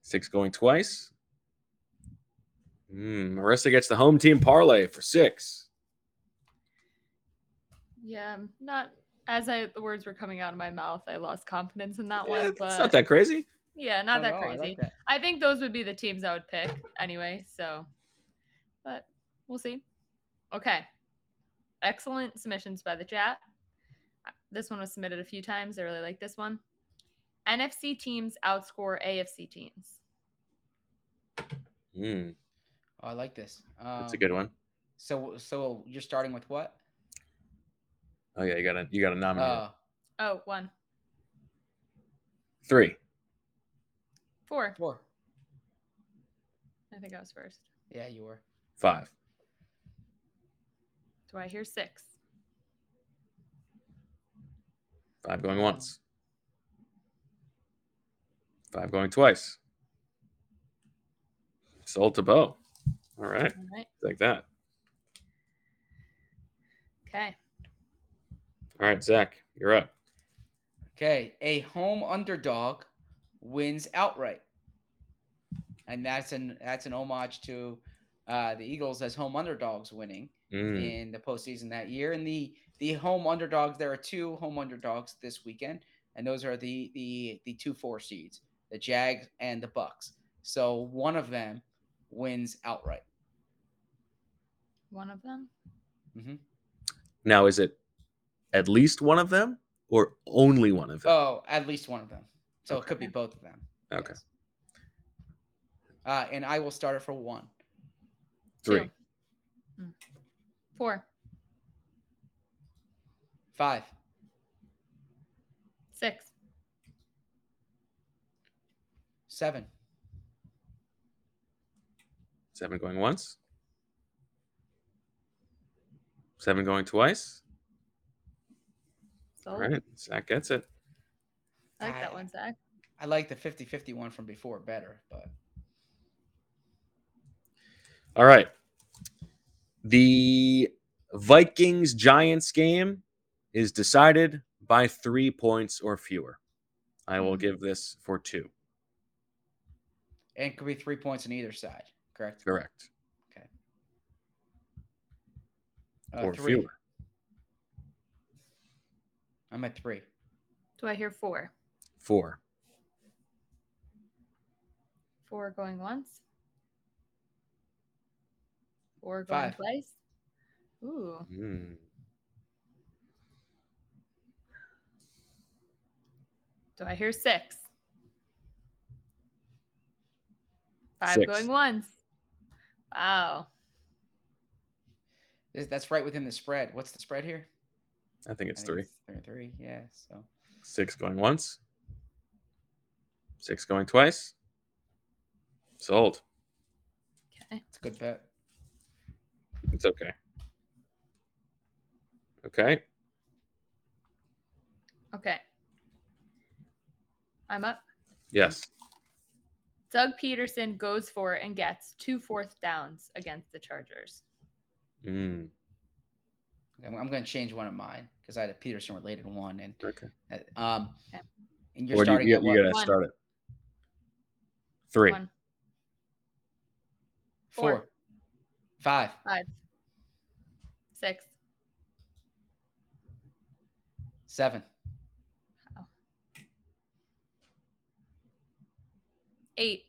Six going twice. Hmm. Marissa gets the home team parlay for six. Yeah, not as I the words were coming out of my mouth, I lost confidence in that yeah, one. But it's not that crazy. Yeah, not that know, crazy. I, like that. I think those would be the teams I would pick anyway. So. But we'll see. Okay. Excellent submissions by the chat. This one was submitted a few times. I really like this one. N F C teams outscore A F C teams. Mm. Oh, I like this. Um, That's a good one. So, so you're starting with what? Oh yeah, you gotta you gotta nominate. Uh, oh, one. Three. Four. Four. I think I was first. Yeah, you were. Five. Do I hear six? Five going once. Five going twice. Sold to Bo. All right. All right. Like that. Okay. All right, Zach, you're up. Okay. A home underdog wins outright. And that's an that's an homage to uh, the Eagles as home underdogs winning mm. in the postseason that year. And the the home underdogs, there are two home underdogs this weekend, and those are the the the two four seeds, the Jags and the Bucks. So one of them wins outright. One of them. Mm-hmm. Now, is it at least one of them or only one of them? Oh, at least one of them. So okay. It could be both of them. Okay. Yes. Uh, and I will start it for one. Three. Two. Four. Five. Six. Seven. Seven going once. Seven going twice. Sold. All right. Zach gets it. I like that one, Zach. I, I like the fifty-fifty one from before better, but. All right. The Vikings-Giants game is decided by three points or fewer. I will give this for two. And it could be three points on either side, correct? Correct. Okay. Uh, or three. Fewer. I'm at three. Do I hear four? Four. Four going once. Four going Five. Twice. Ooh. Mm. Do I hear six? Five six. Going once. Wow. That's right within the spread. What's the spread here? I think it's I think three. It's three, yeah. So six going once. Six going twice. Sold. Okay. It's a good bet. It's okay. Okay. Okay. I'm up. Yes. Doug Peterson goes for it and gets two fourth downs against the Chargers. Mm. I'm going to change one of mine because I had a Peterson related one, and okay. um, and you're or starting. You, you, you got to start it. Three. One. Four. Four. Five. Five. Six. Seven. Wow. Eight.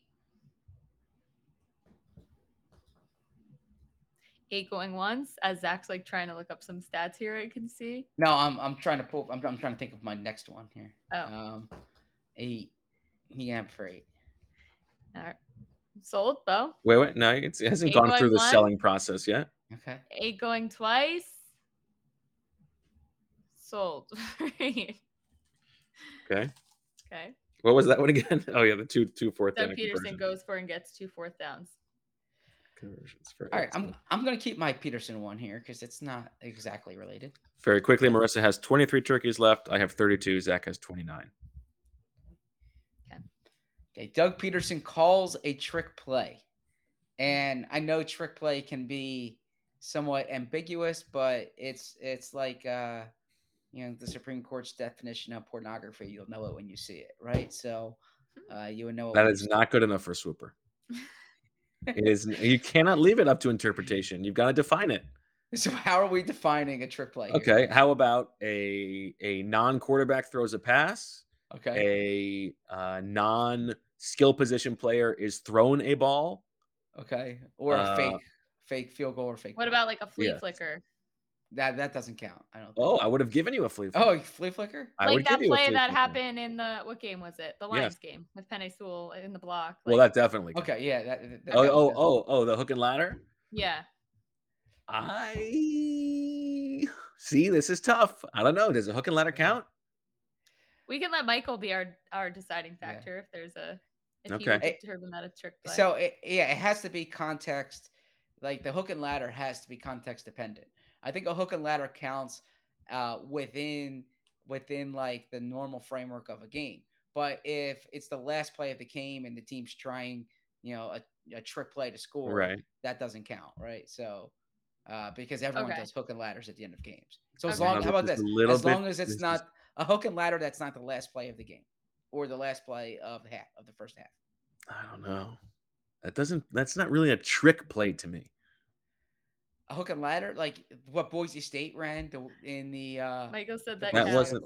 Eight going once. As Zach's like trying to look up some stats here, I can see. No, I'm I'm trying to pull. I'm I'm trying to think of my next one here. Oh. Um, eight. Yeah, I'm for eight. All right. Sold though. Wait, wait, no, it hasn't eight gone through the once. Selling process yet. Okay. Eight going twice. Sold. Okay. Okay. What was that one again? Oh yeah, the two two fourth down. Doug Peterson goes for and gets two fourth downs. Conversions for all right. I'm I'm gonna keep my Peterson one here because it's not exactly related. Very quickly, Marissa has twenty-three turkeys left. I have thirty-two. Zach has twenty-nine. Okay, Doug Peterson calls a trick play. And I know trick play can be somewhat ambiguous, but it's it's like uh, you know, the Supreme Court's definition of pornography. You'll know it when you see it, right? So uh, you would know it. That is not good enough for Swooper. It is. You cannot leave it up to interpretation. You've got to define it. So how are we defining a trick play here? Okay, how about a a non-quarterback throws a pass? Okay, a uh, non skill position player is thrown a ball. Okay. Or a uh, fake fake field goal or fake. What goal. About like a flea yeah. flicker? That that doesn't count. I don't think. Oh, I would have given you a flea flicker. Oh, flea flicker? I like that play that flicker. Happened in the what game was it? The Lions yes. game with Penei Sewell in the block. Like, well, that definitely counts. Okay, yeah. That, that oh, oh, oh, oh, the hook and ladder? Yeah. I see this is tough. I don't know. Does a hook and ladder count? We can let Michael be our, our deciding factor yeah. if there's a if okay. he would determine that a trick play. So it, yeah, it has to be context. Like the hook and ladder has to be context dependent. I think a hook and ladder counts uh, within within like the normal framework of a game. But if it's the last play of the game and the team's trying, you know, a, a trick play to score, right. that doesn't count, right? So uh, because everyone okay. does hook and ladders at the end of games. So okay. as long how about this? As bit, long as it's not. Is- A hook and ladder that's not the last play of the game or the last play of the half of the first half. I don't know. That doesn't that's not really a trick play to me. A hook and ladder, like what Boise State ran to, in the uh Michael said that, that wasn't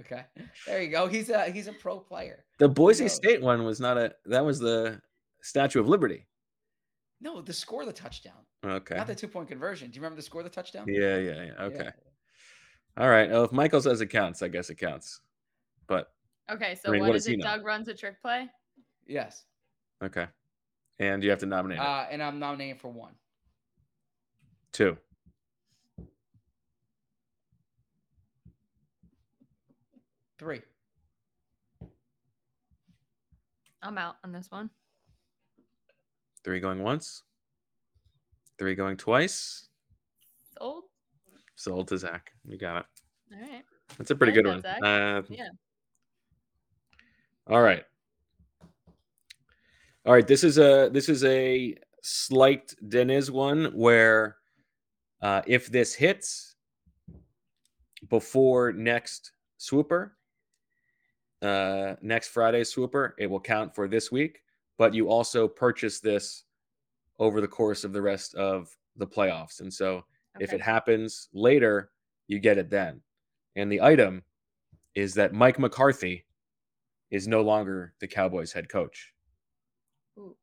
okay. There you go. He's a he's a pro player. The Boise State one was not a that was the Statue of Liberty. No, the score of the touchdown. Okay. Not the two point conversion. Do you remember the score of the touchdown? Yeah, yeah, yeah. Okay. Yeah. All right. Well, if Michael says it counts, I guess it counts. But okay. So I mean, what, what is it? Doug know? Runs a trick play. Yes. Okay. And you have to nominate. Uh, and I'm nominating for one. Two. Three. I'm out on this one. Three going once. Three going twice. Sold. Sold to Zach. You got it. All right. That's a pretty I good one. Uh, yeah. All right. All right. This is a this is a slight Deniz one where uh, if this hits before next swooper, uh, next Friday's swooper, it will count for this week. But you also purchase this over the course of the rest of the playoffs. And so okay. if it happens later, you get it then. And the item is that Mike McCarthy is no longer the Cowboys head coach. Ooh.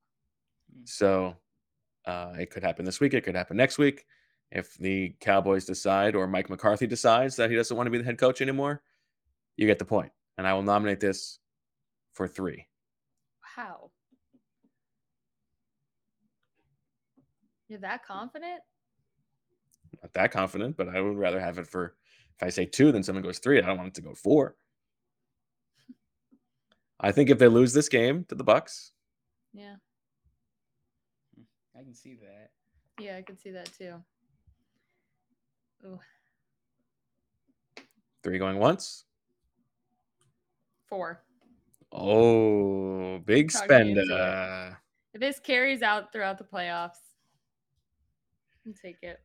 So uh, it could happen this week. It could happen next week. If the Cowboys decide or Mike McCarthy decides that he doesn't want to be the head coach anymore, you get the point. And I will nominate this for three. Wow. You're that confident? Not that confident, but I would rather have it for, if I say two, then someone goes three. I don't want it to go four. I think if they lose this game to the Bucks. Yeah. I can see that. Yeah, I can see that too. Ooh. Three going once. Four. Oh, big spender. If this carries out throughout the playoffs, take it.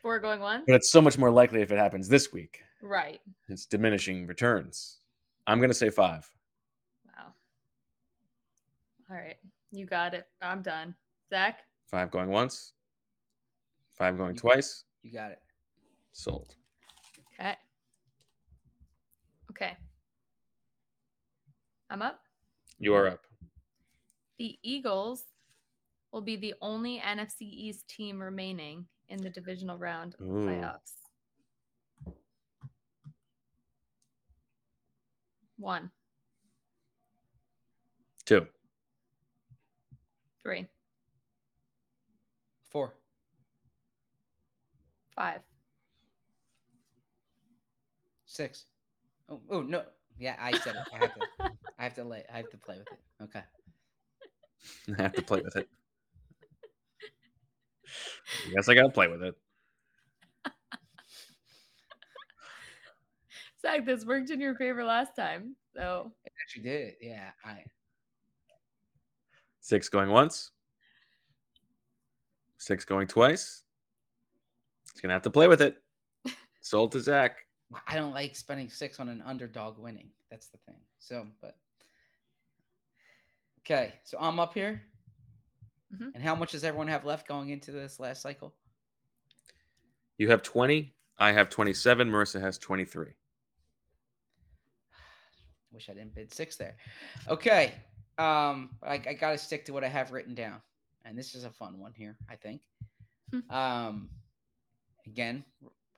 Four going once. But it's so much more likely if it happens this week. Right. It's diminishing returns. I'm going to say five. Wow. All right. You got it. I'm done. Zach? Five going once. Five going you twice. Got you got it. Sold. Okay. Okay. I'm up? You are up. The Eagles will be the only N F C East team remaining in the divisional round of the playoffs. One. Two. Three. Four. Five. Six. Oh, oh no. Yeah, I said it. I have to I have to lay, I have to play with it. Okay. I have to play with it. I guess I gotta play with it. Zach, this worked in your favor last time, so it actually did. Yeah, I six going once, six going twice. It's gonna have to play with it. Sold to Zach. I don't like spending six on an underdog winning. That's the thing. So, but okay, so I'm up here. Mm-hmm. And how much does everyone have left going into this last cycle? You have twenty. I have twenty-seven. Marissa has twenty-three. Wish I didn't bid six there. Okay. Um, I, I got to stick to what I have written down. And this is a fun one here, I think. Mm-hmm. Um, again,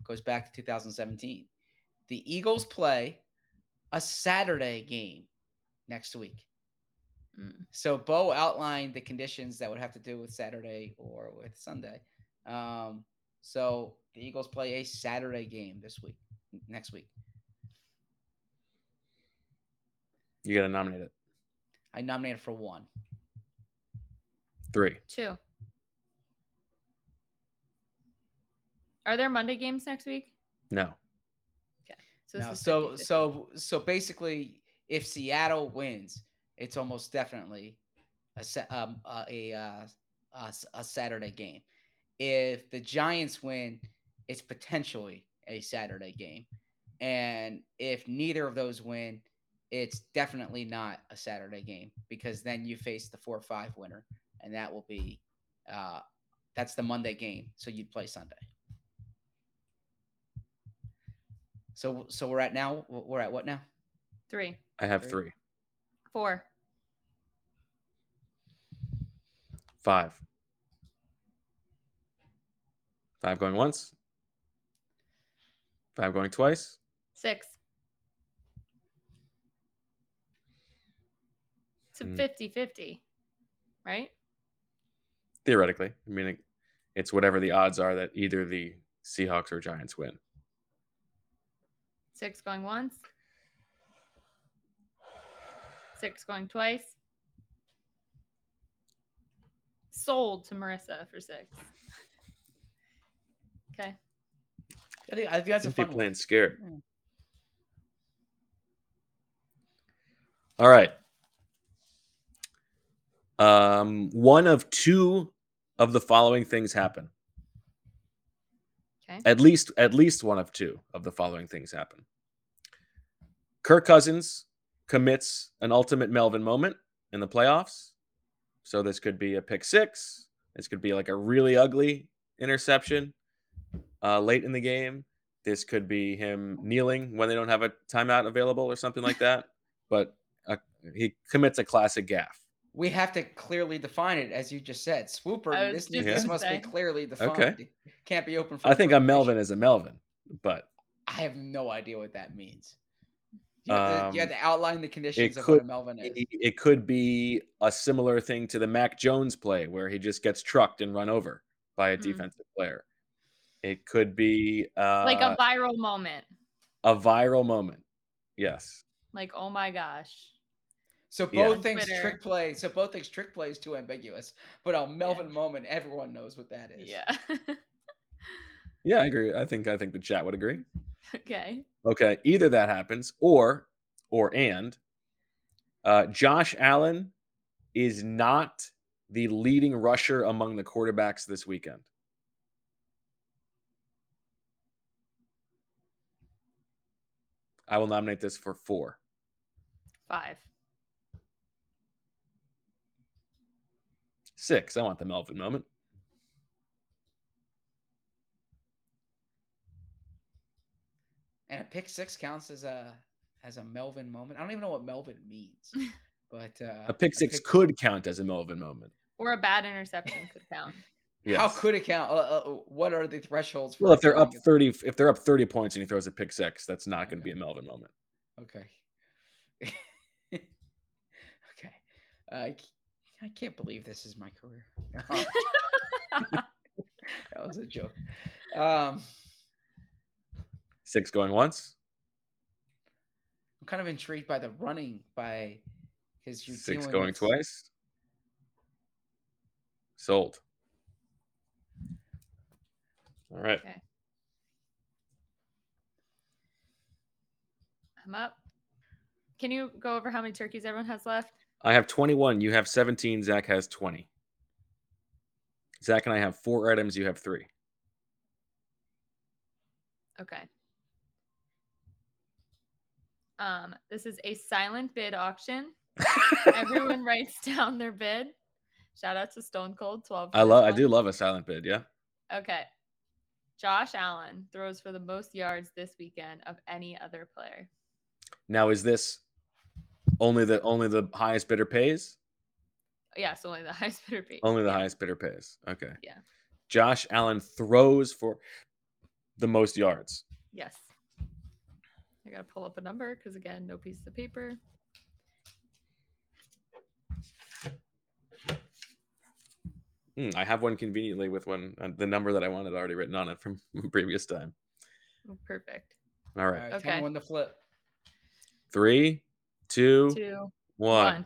goes back to two thousand seventeen. The Eagles play a Saturday game next week. So Bo outlined the conditions that would have to do with Saturday or with Sunday. Um, so the Eagles play a Saturday game this week, next week. You got to nominate it. I nominate it for one. Three. Two. Are there Monday games next week? No. Okay. So this no. Is so so so basically, if Seattle wins, it's almost definitely a, um, a, a, a, a Saturday game. If the Giants win, it's potentially a Saturday game. And if neither of those win, it's definitely not a Saturday game because then you face the four five winner, and that will be uh, – that's the Monday game, so you'd play Sunday. So so we're at now – we're at what now? Three. I have three. three. Four. Five. Five going once. Five going twice. Six. It's a fifty-fifty, mm. right? Theoretically. I mean, it's whatever the odds are that either the Seahawks or Giants win. Six going once. Six going twice. Sold to Marissa for six. Okay. I think, I think that's a fun one. Playing scared. Yeah. All right. Uh, um, one of two of the following things happen. Okay. At least, at least one of two of the following things happen. Kirk Cousins commits an ultimate Melvin moment in the playoffs. So this could be a pick six. This could be like a really ugly interception uh, late in the game. This could be him kneeling when they don't have a timeout available or something like that. But uh, he commits a classic gaffe. We have to clearly define it, as you just said. Swooper, this, just this must say. be clearly defined. Okay. It can't be open for I think a Melvin is a Melvin, but... I have no idea what that means. You have, um, to, you have to outline the conditions of could, what a Melvin is. It, it could be a similar thing to the Mac Jones play where he just gets trucked and run over by a mm-hmm. defensive player. It could be... Uh, like a viral moment. A viral moment, yes. Like, oh my gosh. So both yeah. things Twitter. trick play. So both things trick play is too ambiguous. But on Melvin yeah. moment, everyone knows what that is. Yeah. yeah, I agree. I think I think the chat would agree. Okay. Okay. Either that happens, or or and uh, Josh Allen is not the leading rusher among the quarterbacks this weekend. I will nominate this for four. Five. Six. I want the Melvin moment. And a pick six counts as a as a Melvin moment. I don't even know what Melvin means, but uh, a pick six a pick could six. count as a Melvin moment. Or a bad interception could count. Yes. How could it count? Uh, uh, what are the thresholds? For well, if they're up thirty, it? if they're up thirty points and he throws a pick six, that's not okay. going to be a Melvin moment. Okay. okay. Uh, I can't believe this is my career. Oh. that was a joke. Um, Six going once. I'm kind of intrigued by the running by because you're six going with... twice. Sold. All right. Okay. I'm up. Can you go over how many turkeys everyone has left? I have twenty-one. You have seventeen. Zach has twenty. Zach and I have four items. You have three. Okay. Um, this is a silent bid auction. Everyone writes down their bid. Shout out to Stone Cold twelve. I love. I do love a silent bid. Yeah. Okay. Josh Allen throws for the most yards this weekend of any other player. Now, is this? Only the only the highest bidder pays? Yes, only the highest bidder pays. Only the yeah. highest bidder pays. Okay. Yeah. Josh Allen throws for the most yards. Yes. I got to pull up a number because, again, no piece of paper. Mm, I have one conveniently with one uh, the number that I wanted already written on it from previous time. Perfect. All right. All right, okay. Time one to flip. Three. Two, Two one. one.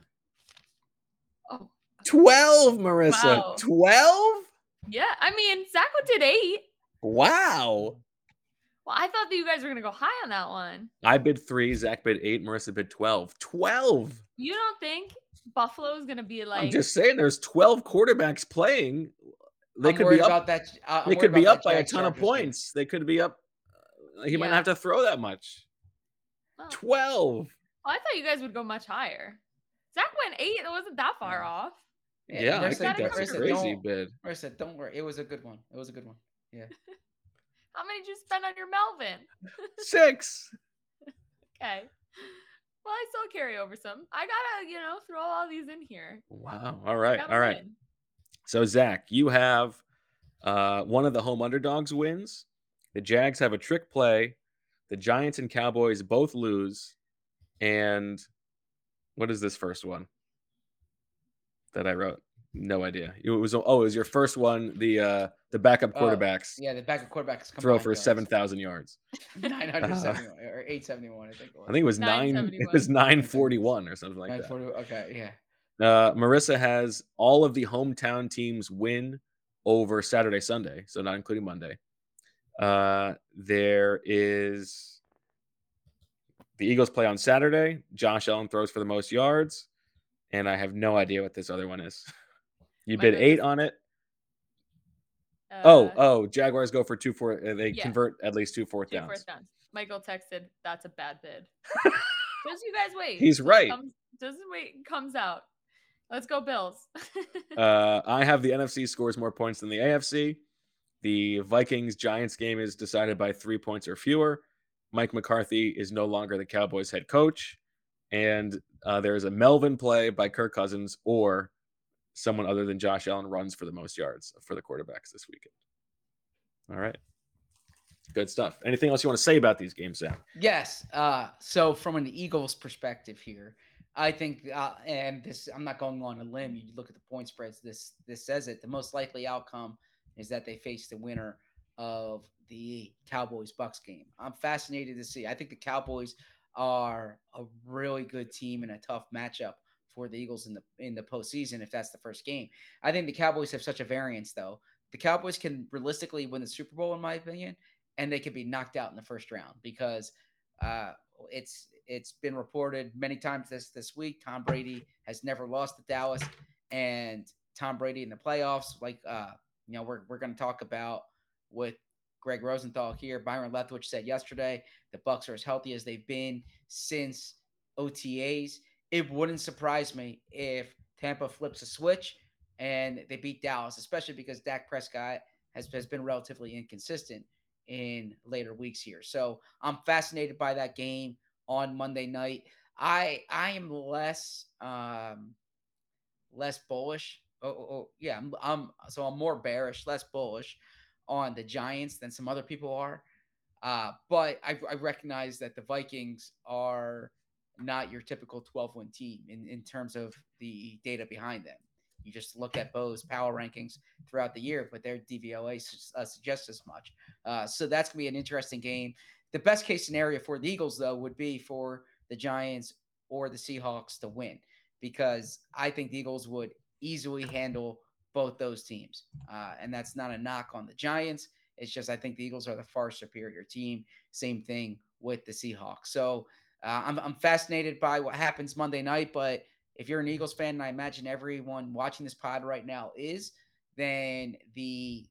Oh. twelve, Marissa. Wow. twelve? Yeah, I mean, Zach did eight. Wow. Well, I thought that you guys were going to go high on that one. I bid three, Zach bid eight, Marissa bid twelve. twelve? You don't think Buffalo is going to be like... I'm just saying there's twelve quarterbacks playing. They I'm could be up, about that, uh, they could be up by a ton of points. They could be up... Uh, he yeah. might not have to throw that much. Oh. twelve. Well, I thought you guys would go much higher. Zach went eight. It wasn't that far yeah. off. Yeah, yeah I think that's a crazy bid. Marissa, don't worry. It was a good one. It was a good one. Yeah. How many did you spend on your Melvin? Six. Okay. Well, I still carry over some. I got to, you know, throw all these in here. Wow. All right. All right. Win. So, Zach, you have uh, one of the home underdogs wins. The Jags have a trick play. The Giants and Cowboys both lose. And what is this first one that I wrote? No idea. It was oh, it was your first one. The uh, the backup quarterbacks. Uh, yeah, the backup quarterbacks throw for seven thousand yards, nine hundred seventy uh, or eight seventy one. I think it was. I think it was nine. It was nine forty one or something like that. Okay, yeah. Uh, Marissa has all of the hometown teams win over Saturday, Sunday, so not including Monday. Uh, there is. The Eagles play on Saturday. Josh Allen throws for the most yards. And I have no idea what this other one is. You bid eight on it. Uh, oh, oh, Jaguars go for two fourth. They yeah. convert at least two fourth two downs. Fourth downs. Michael texted, "That's a bad bid." Just you guys wait. He's right. Comes, doesn't wait. Comes out. Let's go Bills. uh, I have the N F C scores more points than the A F C. The Vikings Giants game is decided by three points or fewer. Mike McCarthy is no longer the Cowboys head coach. And uh, there is a Melvin play by Kirk Cousins or someone other than Josh Allen runs for the most yards for the quarterbacks this weekend. All right. Good stuff. Anything else you want to say about these games, Zach? Yes. Uh, so from an Eagles perspective here, I think, uh, and this, I'm not going on a limb. You look at the point spreads. This, this says it. The most likely outcome is that they face the winner of the Cowboys-Bucks game. I'm fascinated to see. I think the Cowboys are a really good team and a tough matchup for the Eagles in the in the postseason if that's the first game. I think the Cowboys have such a variance, though. The Cowboys can realistically win the Super Bowl, in my opinion, and they could be knocked out in the first round because uh, it's it's been reported many times this, this week. Tom Brady has never lost to Dallas, and Tom Brady in the playoffs, like uh, you know, we're we're going to talk about with Greg Rosenthal here. Byron Leftwich said yesterday the Bucs are as healthy as they've been since O T As. It wouldn't surprise me if Tampa flips a switch and they beat Dallas, especially because Dak Prescott has, has been relatively inconsistent in later weeks here. So I'm fascinated by that game on Monday night. I I am less um, less bullish. Oh, oh, oh yeah, I'm, I'm so I'm more bearish, less bullish on the Giants than some other people are. Uh, but I, I recognize that the Vikings are not your typical twelve-win team in, in terms of the data behind them. You just look at Bo's power rankings throughout the year, but their D V O A uh, suggests as much. Uh, so that's going to be an interesting game. The best case scenario for the Eagles, though, would be for the Giants or the Seahawks to win, because I think the Eagles would easily handle both those teams. Uh, and that's not a knock on the Giants. It's just, I think the Eagles are the far superior team. Same thing with the Seahawks. So uh, I'm, I'm fascinated by what happens Monday night, but if you're an Eagles fan, and I imagine everyone watching this pod right now is, then the,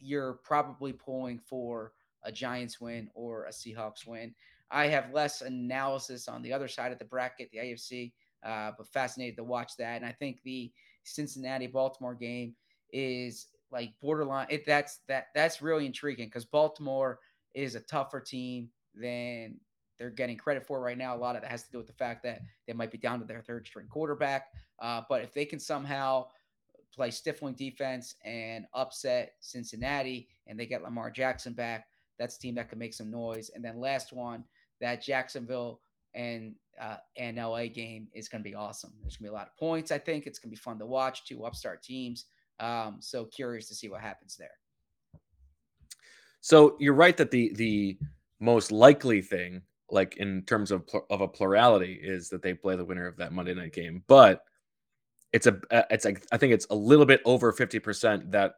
you're probably pulling for a Giants win or a Seahawks win. I have less analysis on the other side of the bracket, the A F C, uh, but fascinated to watch that. And I think the Cincinnati-Baltimore game is like borderline. It, that's that that's really intriguing because Baltimore is a tougher team than they're getting credit for right now. A lot of that has to do with the fact that they might be down to their third-string quarterback. Uh, but if they can somehow play stifling defense and upset Cincinnati and they get Lamar Jackson back, that's a team that can make some noise. And then last one, that Jacksonville – and uh, an L A game is going to be awesome. There's going to be a lot of points. I think it's going to be fun to watch. Two upstart teams. Um, so curious to see what happens there. So you're right that the the most likely thing, like in terms of pl- of a plurality, is that they play the winner of that Monday night game. But it's a it's like I think it's a little bit over fifty percent that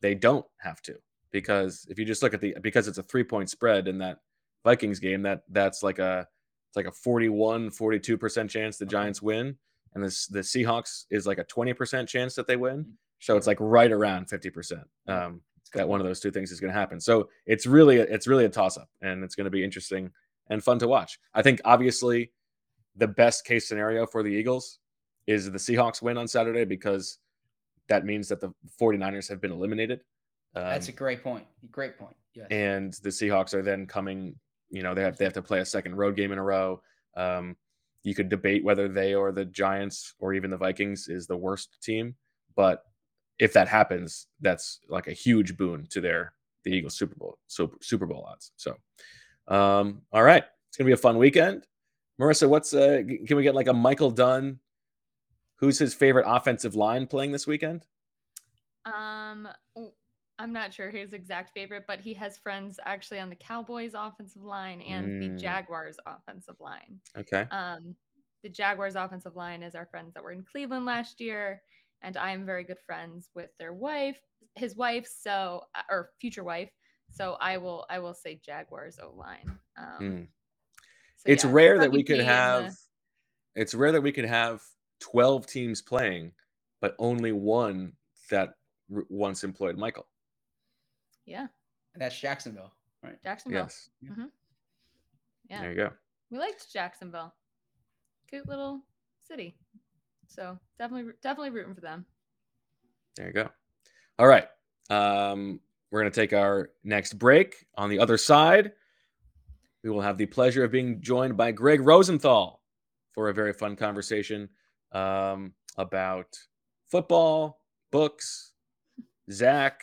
they don't have to, because if you just look at the because it's a three point spread in that Vikings game, that that's like a It's like a forty-one, forty-two percent chance the Giants win. And this, the Seahawks is like a twenty percent chance that they win. So it's like right around fifty percent um, that one of those two things is going to happen. So it's really, it's really a toss up, and it's going to be interesting and fun to watch. I think obviously the best case scenario for the Eagles is the Seahawks win on Saturday, because that means that the 49ers have been eliminated. Um, That's a great point. Great point. Yes. And the Seahawks are then coming, you know, they have they have to play a second road game in a row. Um, you could debate whether they or the Giants or even the Vikings is the worst team, but if that happens, that's like a huge boon to their the Eagles Super Bowl Super, Super Bowl odds. So, um, all right, it's gonna be a fun weekend. Marissa, what's uh, can we get like a Michael Dunn? Who's his favorite offensive line playing this weekend? Um. I'm not sure his exact favorite, but he has friends actually on the Cowboys offensive line and mm. the Jaguars offensive line. Okay. Um, the Jaguars offensive line is our friends that were in Cleveland last year, and I am very good friends with their wife, his wife, so or future wife. So I will, I will say Jaguars O line. Um, mm. so it's yeah, rare that we could have. The... It's rare that we could have twelve teams playing, but only one that r- once employed Michael. Yeah. And that's Jacksonville, right? Jacksonville. Yes. Mm-hmm. Yeah. There you go. We liked Jacksonville. Cute little city. So definitely, definitely rooting for them. There you go. All right. Um, we're going to take our next break. On the other side, we will have the pleasure of being joined by Greg Rosenthal for a very fun conversation um, about football, books, Zach,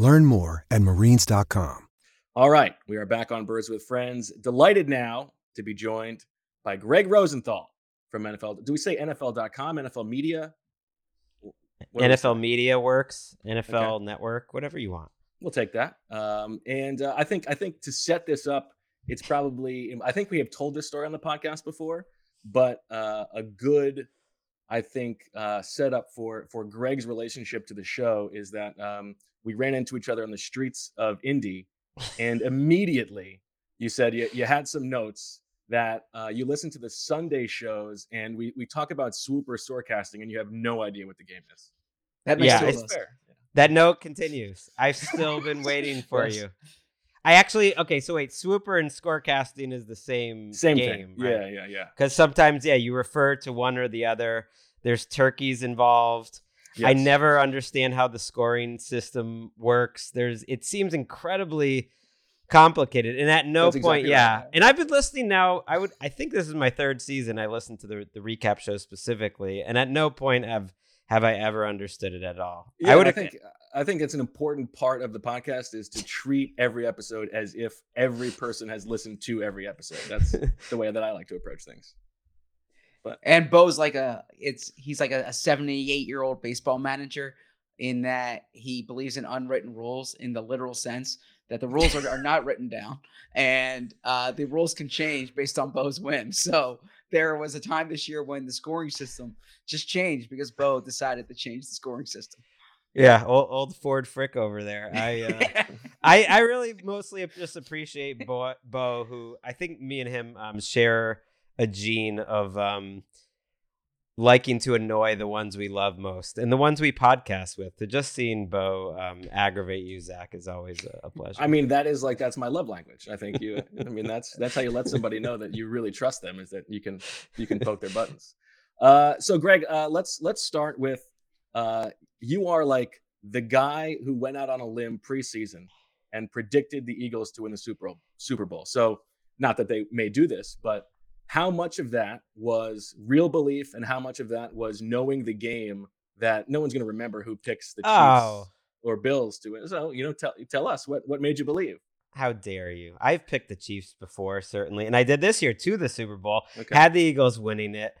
Learn more at marines dot com. All right, we are back on Birds with Friends. Delighted now to be joined by Greg Rosenthal from N F L. Do we say N F L dot com, N F L Media? N F L Media works, N F L okay. Network, whatever you want. We'll take that. Um, and uh, I think I think to set this up, it's probably, I think we have told this story on the podcast before, but uh, a good, I think, uh, setup for, for Greg's relationship to the show is that um, we ran into each other on the streets of Indy, and immediately you said you, you had some notes that uh, you listen to the Sunday shows, and we, we talk about swooper storecasting, and you have no idea what the game is. That makes yeah, it's us. fair. Yeah. That note continues. I've still been waiting for yes. you. I actually, okay, so wait, swooper and scorecasting is the same, same game. Thing. Right? Yeah, yeah, yeah. Because sometimes, yeah, you refer to one or the other. There's turkeys involved. Yes. I never understand how the scoring system works. There's, it seems incredibly complicated, and at no That's point, exactly yeah. Right. And I've been listening now. I would, I think this is my third season. I listened to the the recap show specifically, and at no point have have I ever understood it at all. Yeah, I would. I think I think it's an important part of the podcast is to treat every episode as if every person has listened to every episode. That's the way that I like to approach things. But and Bo's like a it's he's like a seventy-eight year old baseball manager in that he believes in unwritten rules in the literal sense. That the rules are, are not written down, and uh, the rules can change based on Bo's whim. So there was a time this year when the scoring system just changed because Bo decided to change the scoring system. Yeah, old, old Ford Frick over there. I, uh, I, I really mostly just appreciate Bo, Bo, who I think me and him um, share a gene of um, liking to annoy the ones we love most and the ones we podcast with. To just seeing Bo um, aggravate you, Zach, is always a, a pleasure. I mean, that is like, that's my love language. I think you, I mean, that's, that's how you let somebody know that you really trust them, is that you can, you can poke their buttons. Uh, so Greg, uh, let's, let's start with, uh, you are like the guy who went out on a limb preseason and predicted the Eagles to win the Super Bowl, Super Bowl. So not that they may do this, but how much of that was real belief and how much of that was knowing the game that no one's going to remember who picks the Chiefs oh. or Bills to it? So, you know, tell tell us what, what made you believe. How dare you? I've picked the Chiefs before, certainly. And I did this year too, the Super Bowl. Okay. Had the Eagles winning it.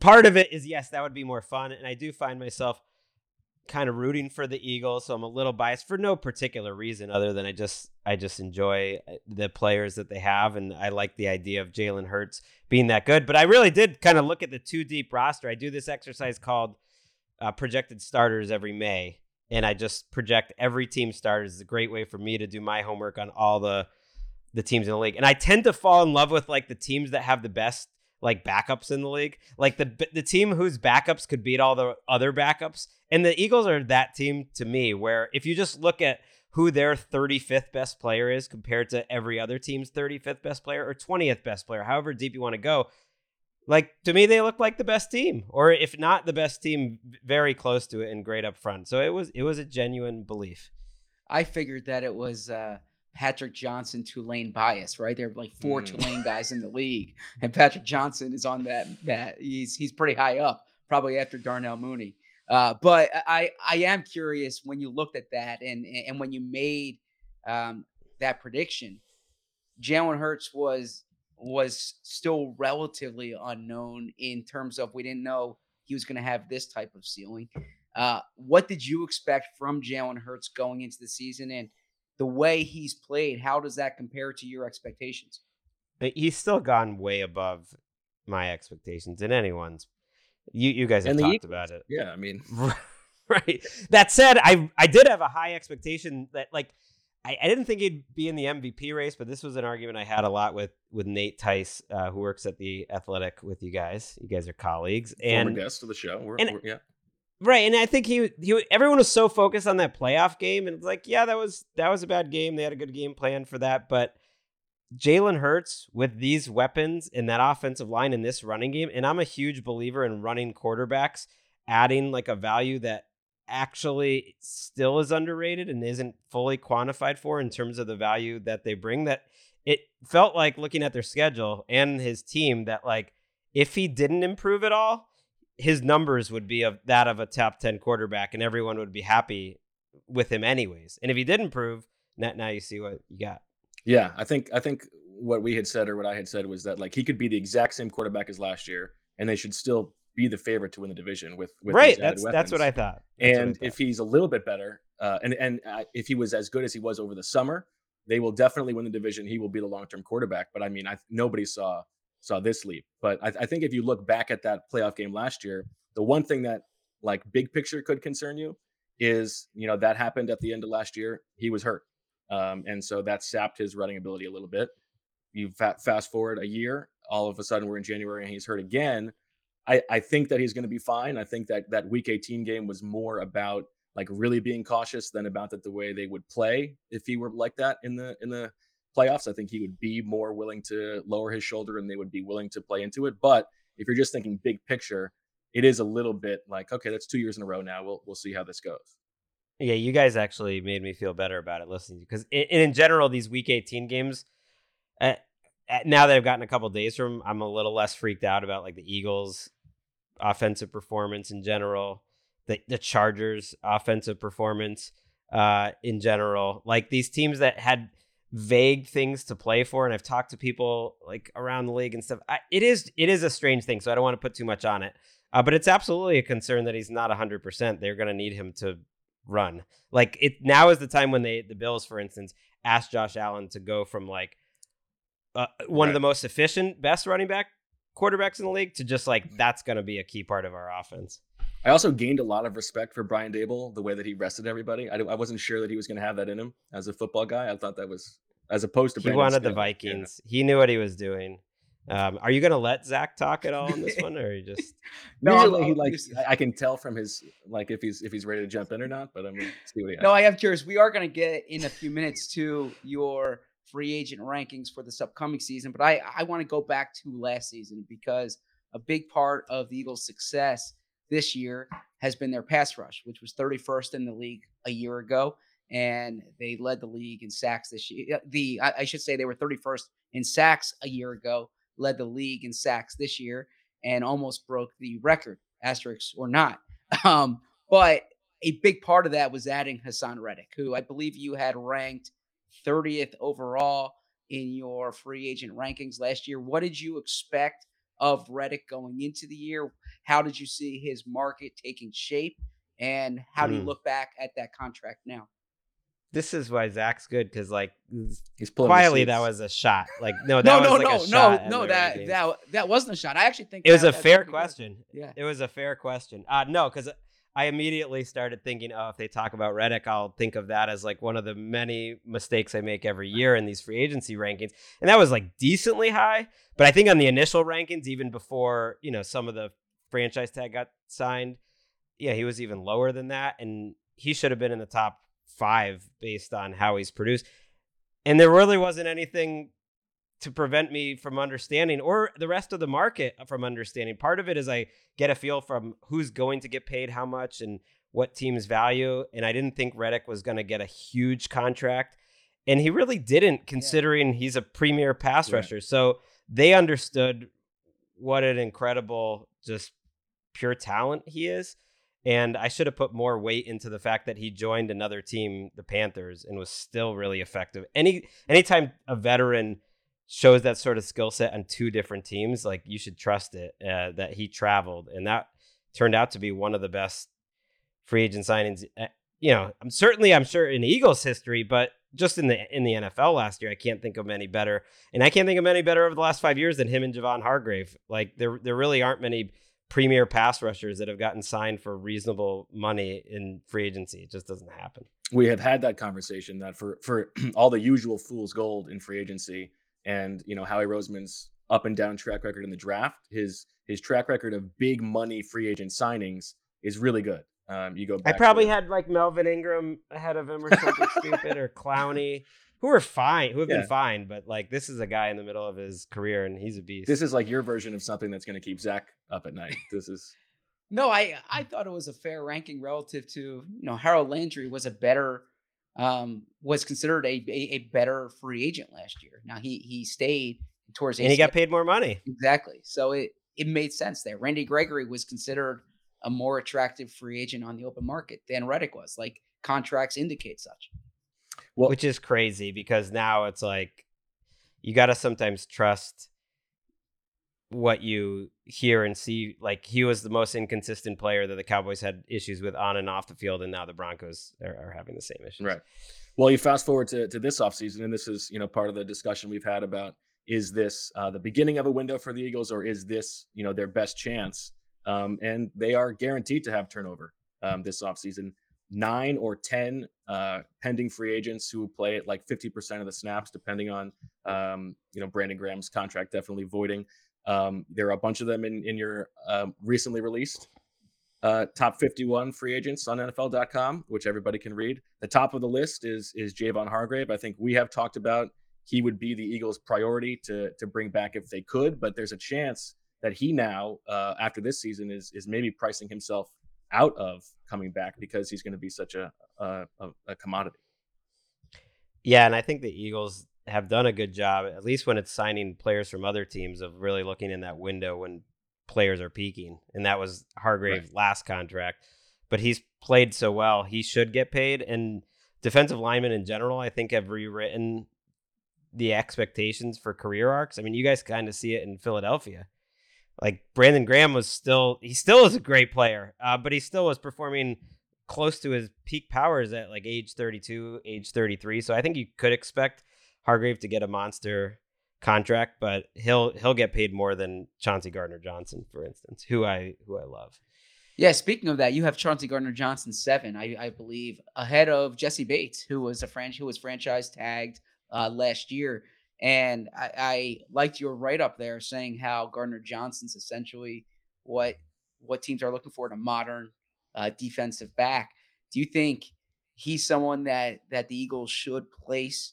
Part of it is, yes, that would be more fun. And I do find myself kind of rooting for the Eagles. So I'm a little biased for no particular reason other than I just I just enjoy the players that they have. And I like the idea of Jalen Hurts being that good. But I really did kind of look at the two deep roster. I do this exercise called uh, projected starters every May. And I just project every team starters. It's a great way for me to do my homework on all the the teams in the league. And I tend to fall in love with like the teams that have the best like backups in the league, like the the team whose backups could beat all the other backups. And the Eagles are that team to me, where if you just look at who their thirty-fifth best player is compared to every other team's thirty-fifth best player or twentieth best player, however deep you want to go, like to me, they look like the best team, or if not the best team, very close to it and great up front. So it was, it was a genuine belief. I figured that it was uh, Patrick Johnson Tulane bias, right? There are like four mm. Tulane guys in the league, and Patrick Johnson is on that. That he's he's pretty high up, probably after Darnell Mooney. Uh, but I I am curious when you looked at that and and when you made um, that prediction, Jalen Hurts was was still relatively unknown in terms of we didn't know he was going to have this type of ceiling. Uh, what did you expect from Jalen Hurts going into the season, and the way he's played, how does that compare to your expectations? He's still gone way above my expectations and anyone's. You you guys have talked Eagles. about it. Yeah, I mean. Right. That said, I I did have a high expectation that, like, I, I didn't think he'd be in the M V P race, but this was an argument I had a lot with with Nate Tice, uh, who works at The Athletic with you guys. You guys are colleagues. And former guest of the show. We're, and, we're, yeah. Right, and I think he, he everyone was so focused on that playoff game, and it's like, yeah, that was that was a bad game. They had a good game plan for that, but Jalen Hurts with these weapons and that offensive line in this running game, and I'm a huge believer in running quarterbacks, adding like a value that actually still is underrated and isn't fully quantified for in terms of the value that they bring. That it felt like, looking at their schedule and his team, that like if he didn't improve at all, his numbers would be of that of a top ten quarterback, and everyone would be happy with him anyways. And if he did improve, now you see what you got. Yeah, I think I think what we had said or what I had said was that like he could be the exact same quarterback as last year, and they should still be the favorite to win the division with, with right. That's weapons. That's what I thought. That's and I thought. If he's a little bit better, uh, and and uh, if he was as good as he was over the summer, they will definitely win the division. He will be the long term quarterback. But I mean, I nobody saw. saw this leap. But I, th- I think if you look back at that playoff game last year, the one thing that like big picture could concern you is, you know, that happened at the end of last year. He was hurt. Um, and so that sapped his running ability a little bit. You fa- fast forward a year, all of a sudden we're in January and he's hurt again. I, I think that he's going to be fine. I think that that week eighteen game was more about like really being cautious than about that the way they would play if he were like that in the in the playoffs. I think he would be more willing to lower his shoulder and they would be willing to play into it. But if you're just thinking big picture, it is a little bit like, okay, that's two years in a row now. We'll we'll see how this goes. Yeah, you guys actually made me feel better about it listening to you, because in, in general, these week eighteen games, uh, now that I've gotten a couple days from, I'm a little less freaked out about like the Eagles' offensive performance in general, the, the Chargers' offensive performance uh, in general. Like these teams that had vague things to play for, and I've talked to people like around the league and stuff. I, it is it is a strange thing, so I don't want to put too much on it, uh, but it's absolutely a concern that he's not one hundred percent. They're going to need him to run. Like it now is the time when they the Bills, for instance, asked Josh Allen to go from like uh, one right. of the most efficient, best running back quarterbacks in the league to just like that's going to be a key part of our offense. I also gained a lot of respect for Brian Daboll, the way that he rested everybody. I, I wasn't sure that he was going to have that in him as a football guy. I thought that was, as opposed to Brandon He wanted Scott. the Vikings. Yeah. He knew what he was doing. Um, are you going to let Zach talk at all on this one, or are you just? no, usually he likes, I can tell from his like if he's if he's ready to jump in or not. But I'm going to see what he has. No, I am curious. We are going to get in a few minutes to your free agent rankings for this upcoming season, but I I want to go back to last season, because a big part of the Eagles' success this year has been their pass rush, which was thirty-first in the league a year ago. And they led the league in sacks this year. The, I should say they were thirty-first in sacks a year ago, led the league in sacks this year, and almost broke the record, asterisk or not. Um, but a big part of that was adding Hassan Reddick, who I believe you had ranked thirtieth overall in your free agent rankings last year. What did you expect of Reddick going into the year? How did you see his market taking shape, and how do you mm. look back at that contract now? This is why Zach's good, because like he's quietly that was a shot. Like no, that no, was no, like no, a shot no, no, that that that wasn't a shot. I actually think it was a fair question. Good. Yeah, it was a fair question. Uh no, because I immediately started thinking, oh, if they talk about Reddick, I'll think of that as like one of the many mistakes I make every year in these free agency rankings. And that was like decently high. But I think on the initial rankings, even before, you know, some of the franchise tag got signed, yeah, he was even lower than that. And he should have been in the top five based on how he's produced. And there really wasn't anything to prevent me from understanding, or the rest of the market from understanding. Part of it is I get a feel from who's going to get paid how much and what teams value. And I didn't think Reddick was going to get a huge contract. And he really didn't, considering yeah. he's a premier pass yeah. rusher. So they understood what an incredible, just pure talent he is. And I should have put more weight into the fact that he joined another team, the Panthers, and was still really effective. Any anytime a veteran shows that sort of skill set on two different teams, like, you should trust it, uh, that he traveled. And that turned out to be one of the best free agent signings, you know, I'm certainly, I'm sure in Eagles history, but just in the in the N F L last year, I can't think of many better. And I can't think of many better over the last five years than him and Javon Hargrave. Like, there there really aren't many premier pass rushers that have gotten signed for reasonable money in free agency. It just doesn't happen. We have had that conversation that for, for all the usual fool's gold in free agency and, you know, Howie Roseman's up and down track record in the draft, his, his track record of big money free agent signings is really good. Um, you go back I probably to, had like Melvin Ingram ahead of him or something stupid, or Clowney, who are fine, who have yeah. been fine. But like, this is a guy in the middle of his career and he's a beast. This is like your version of something that's going to keep Zach up at night. This is no, I, I thought it was a fair ranking relative to, you know, Harold Landry was a better, um, was considered a, a, a better free agent last year. Now he, he stayed towards, and he got paid more money. Exactly. So it, it made sense there. Randy Gregory was considered a more attractive free agent on the open market than Reddick was, like contracts indicate such. Well, which is crazy, because now it's like, you got to sometimes trust what you hear and see. Like, he was the most inconsistent player that the Cowboys had issues with on and off the field. And now the Broncos are, are having the same issues. Right. Well, you fast forward to, to this offseason, and this is, you know, part of the discussion we've had about, is this uh, the beginning of a window for the Eagles, or is this, you know, their best chance? Um, and they are guaranteed to have turnover um, this offseason. Nine or ten uh, pending free agents who play at like fifty percent of the snaps, depending on, um, you know, Brandon Graham's contract definitely voiding. Um, there are a bunch of them in, in your uh, recently released uh, top fifty-one free agents on N F L dot com, which everybody can read. The top of the list is is Javon Hargrave. I think we have talked about he would be the Eagles' priority to to bring back if they could, but there's a chance that he now, uh, after this season, is is maybe pricing himself out of coming back because he's going to be such a, a a commodity. Yeah, and I think the Eagles have done a good job, at least when it's signing players from other teams, of really looking in that window when players are peaking. And that was Hargrave's right. last contract. But he's played so well, he should get paid. And defensive linemen in general, I think, have rewritten the expectations for career arcs. I mean, you guys kind of see it in Philadelphia. Like, Brandon Graham was still, he still is a great player, uh, but he still was performing close to his peak powers at like age thirty-two, age thirty-three. So I think you could expect Hargrave to get a monster contract, but he'll he'll get paid more than Chauncey Gardner-Johnson, for instance, who I who I love. Yeah, speaking of that, you have Chauncey Gardner-Johnson seven, I, I believe, ahead of Jesse Bates, who was a franchise who was franchise tagged uh, last year. And I, I liked your write-up there saying how Gardner-Johnson's essentially what what teams are looking for in a modern uh, defensive back. Do you think he's someone that, that the Eagles should place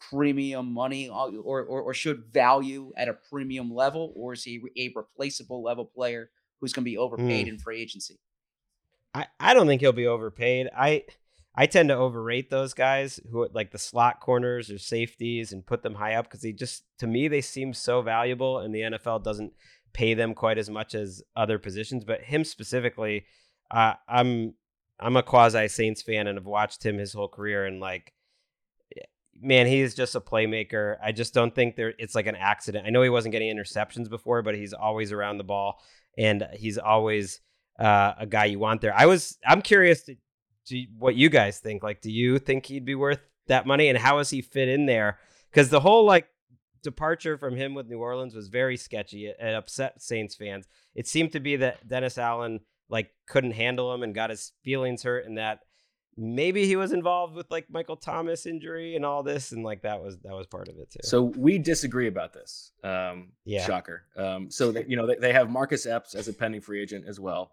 premium money or, or or should value at a premium level, or is he a replaceable level player who's going to be overpaid mm. in free agency? I, I don't think he'll be overpaid. I – I tend to overrate those guys who like the slot corners or safeties and put them high up, because they just, to me, they seem so valuable, and the N F L doesn't pay them quite as much as other positions. But him specifically, uh, I'm I'm a quasi Saints fan and have watched him his whole career, and like, man, he is just a playmaker. I just don't think there it's like an accident. I know he wasn't getting interceptions before, but he's always around the ball, and he's always uh, a guy you want there. I was I'm curious to. Do you, what you guys think, like, do you think he'd be worth that money, and how does he fit in there? Because the whole like departure from him with New Orleans was very sketchy. It, it upset Saints fans. It seemed to be that Dennis Allen like couldn't handle him and got his feelings hurt, and that maybe he was involved with like Michael Thomas injury and all this, and like that was that was part of it too. So we disagree about this. Um, yeah, shocker. Um, so that, you know, they have Marcus Epps as a pending free agent as well.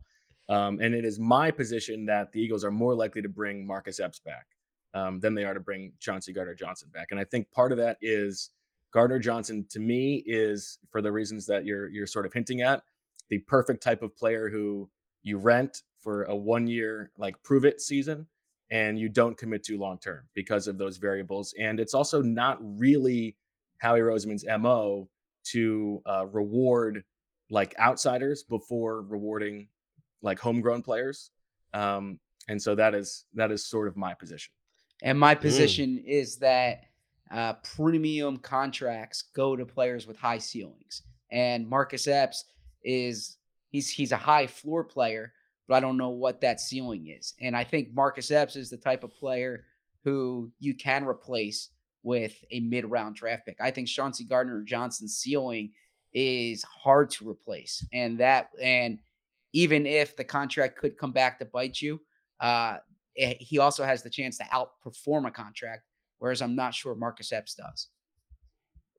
Um, and it is my position that the Eagles are more likely to bring Marcus Epps back um, than they are to bring Chauncey Gardner-Johnson back. And I think part of that is Gardner-Johnson, to me, is, for the reasons that you're you're sort of hinting at, the perfect type of player who you rent for a one-year, like, prove-it season, and you don't commit to long-term because of those variables. And it's also not really Howie Roseman's M O to uh, reward, like, outsiders before rewarding, like, homegrown players. Um, and so that is that is sort of my position. And my position mm. is that uh, premium contracts go to players with high ceilings. And Marcus Epps is he's he's a high floor player, but I don't know what that ceiling is. And I think Marcus Epps is the type of player who you can replace with a mid-round draft pick. I think Chauncey Gardner-Johnson's ceiling is hard to replace, and that and even if the contract could come back to bite you, uh, it, he also has the chance to outperform a contract, whereas I'm not sure Marcus Epps does.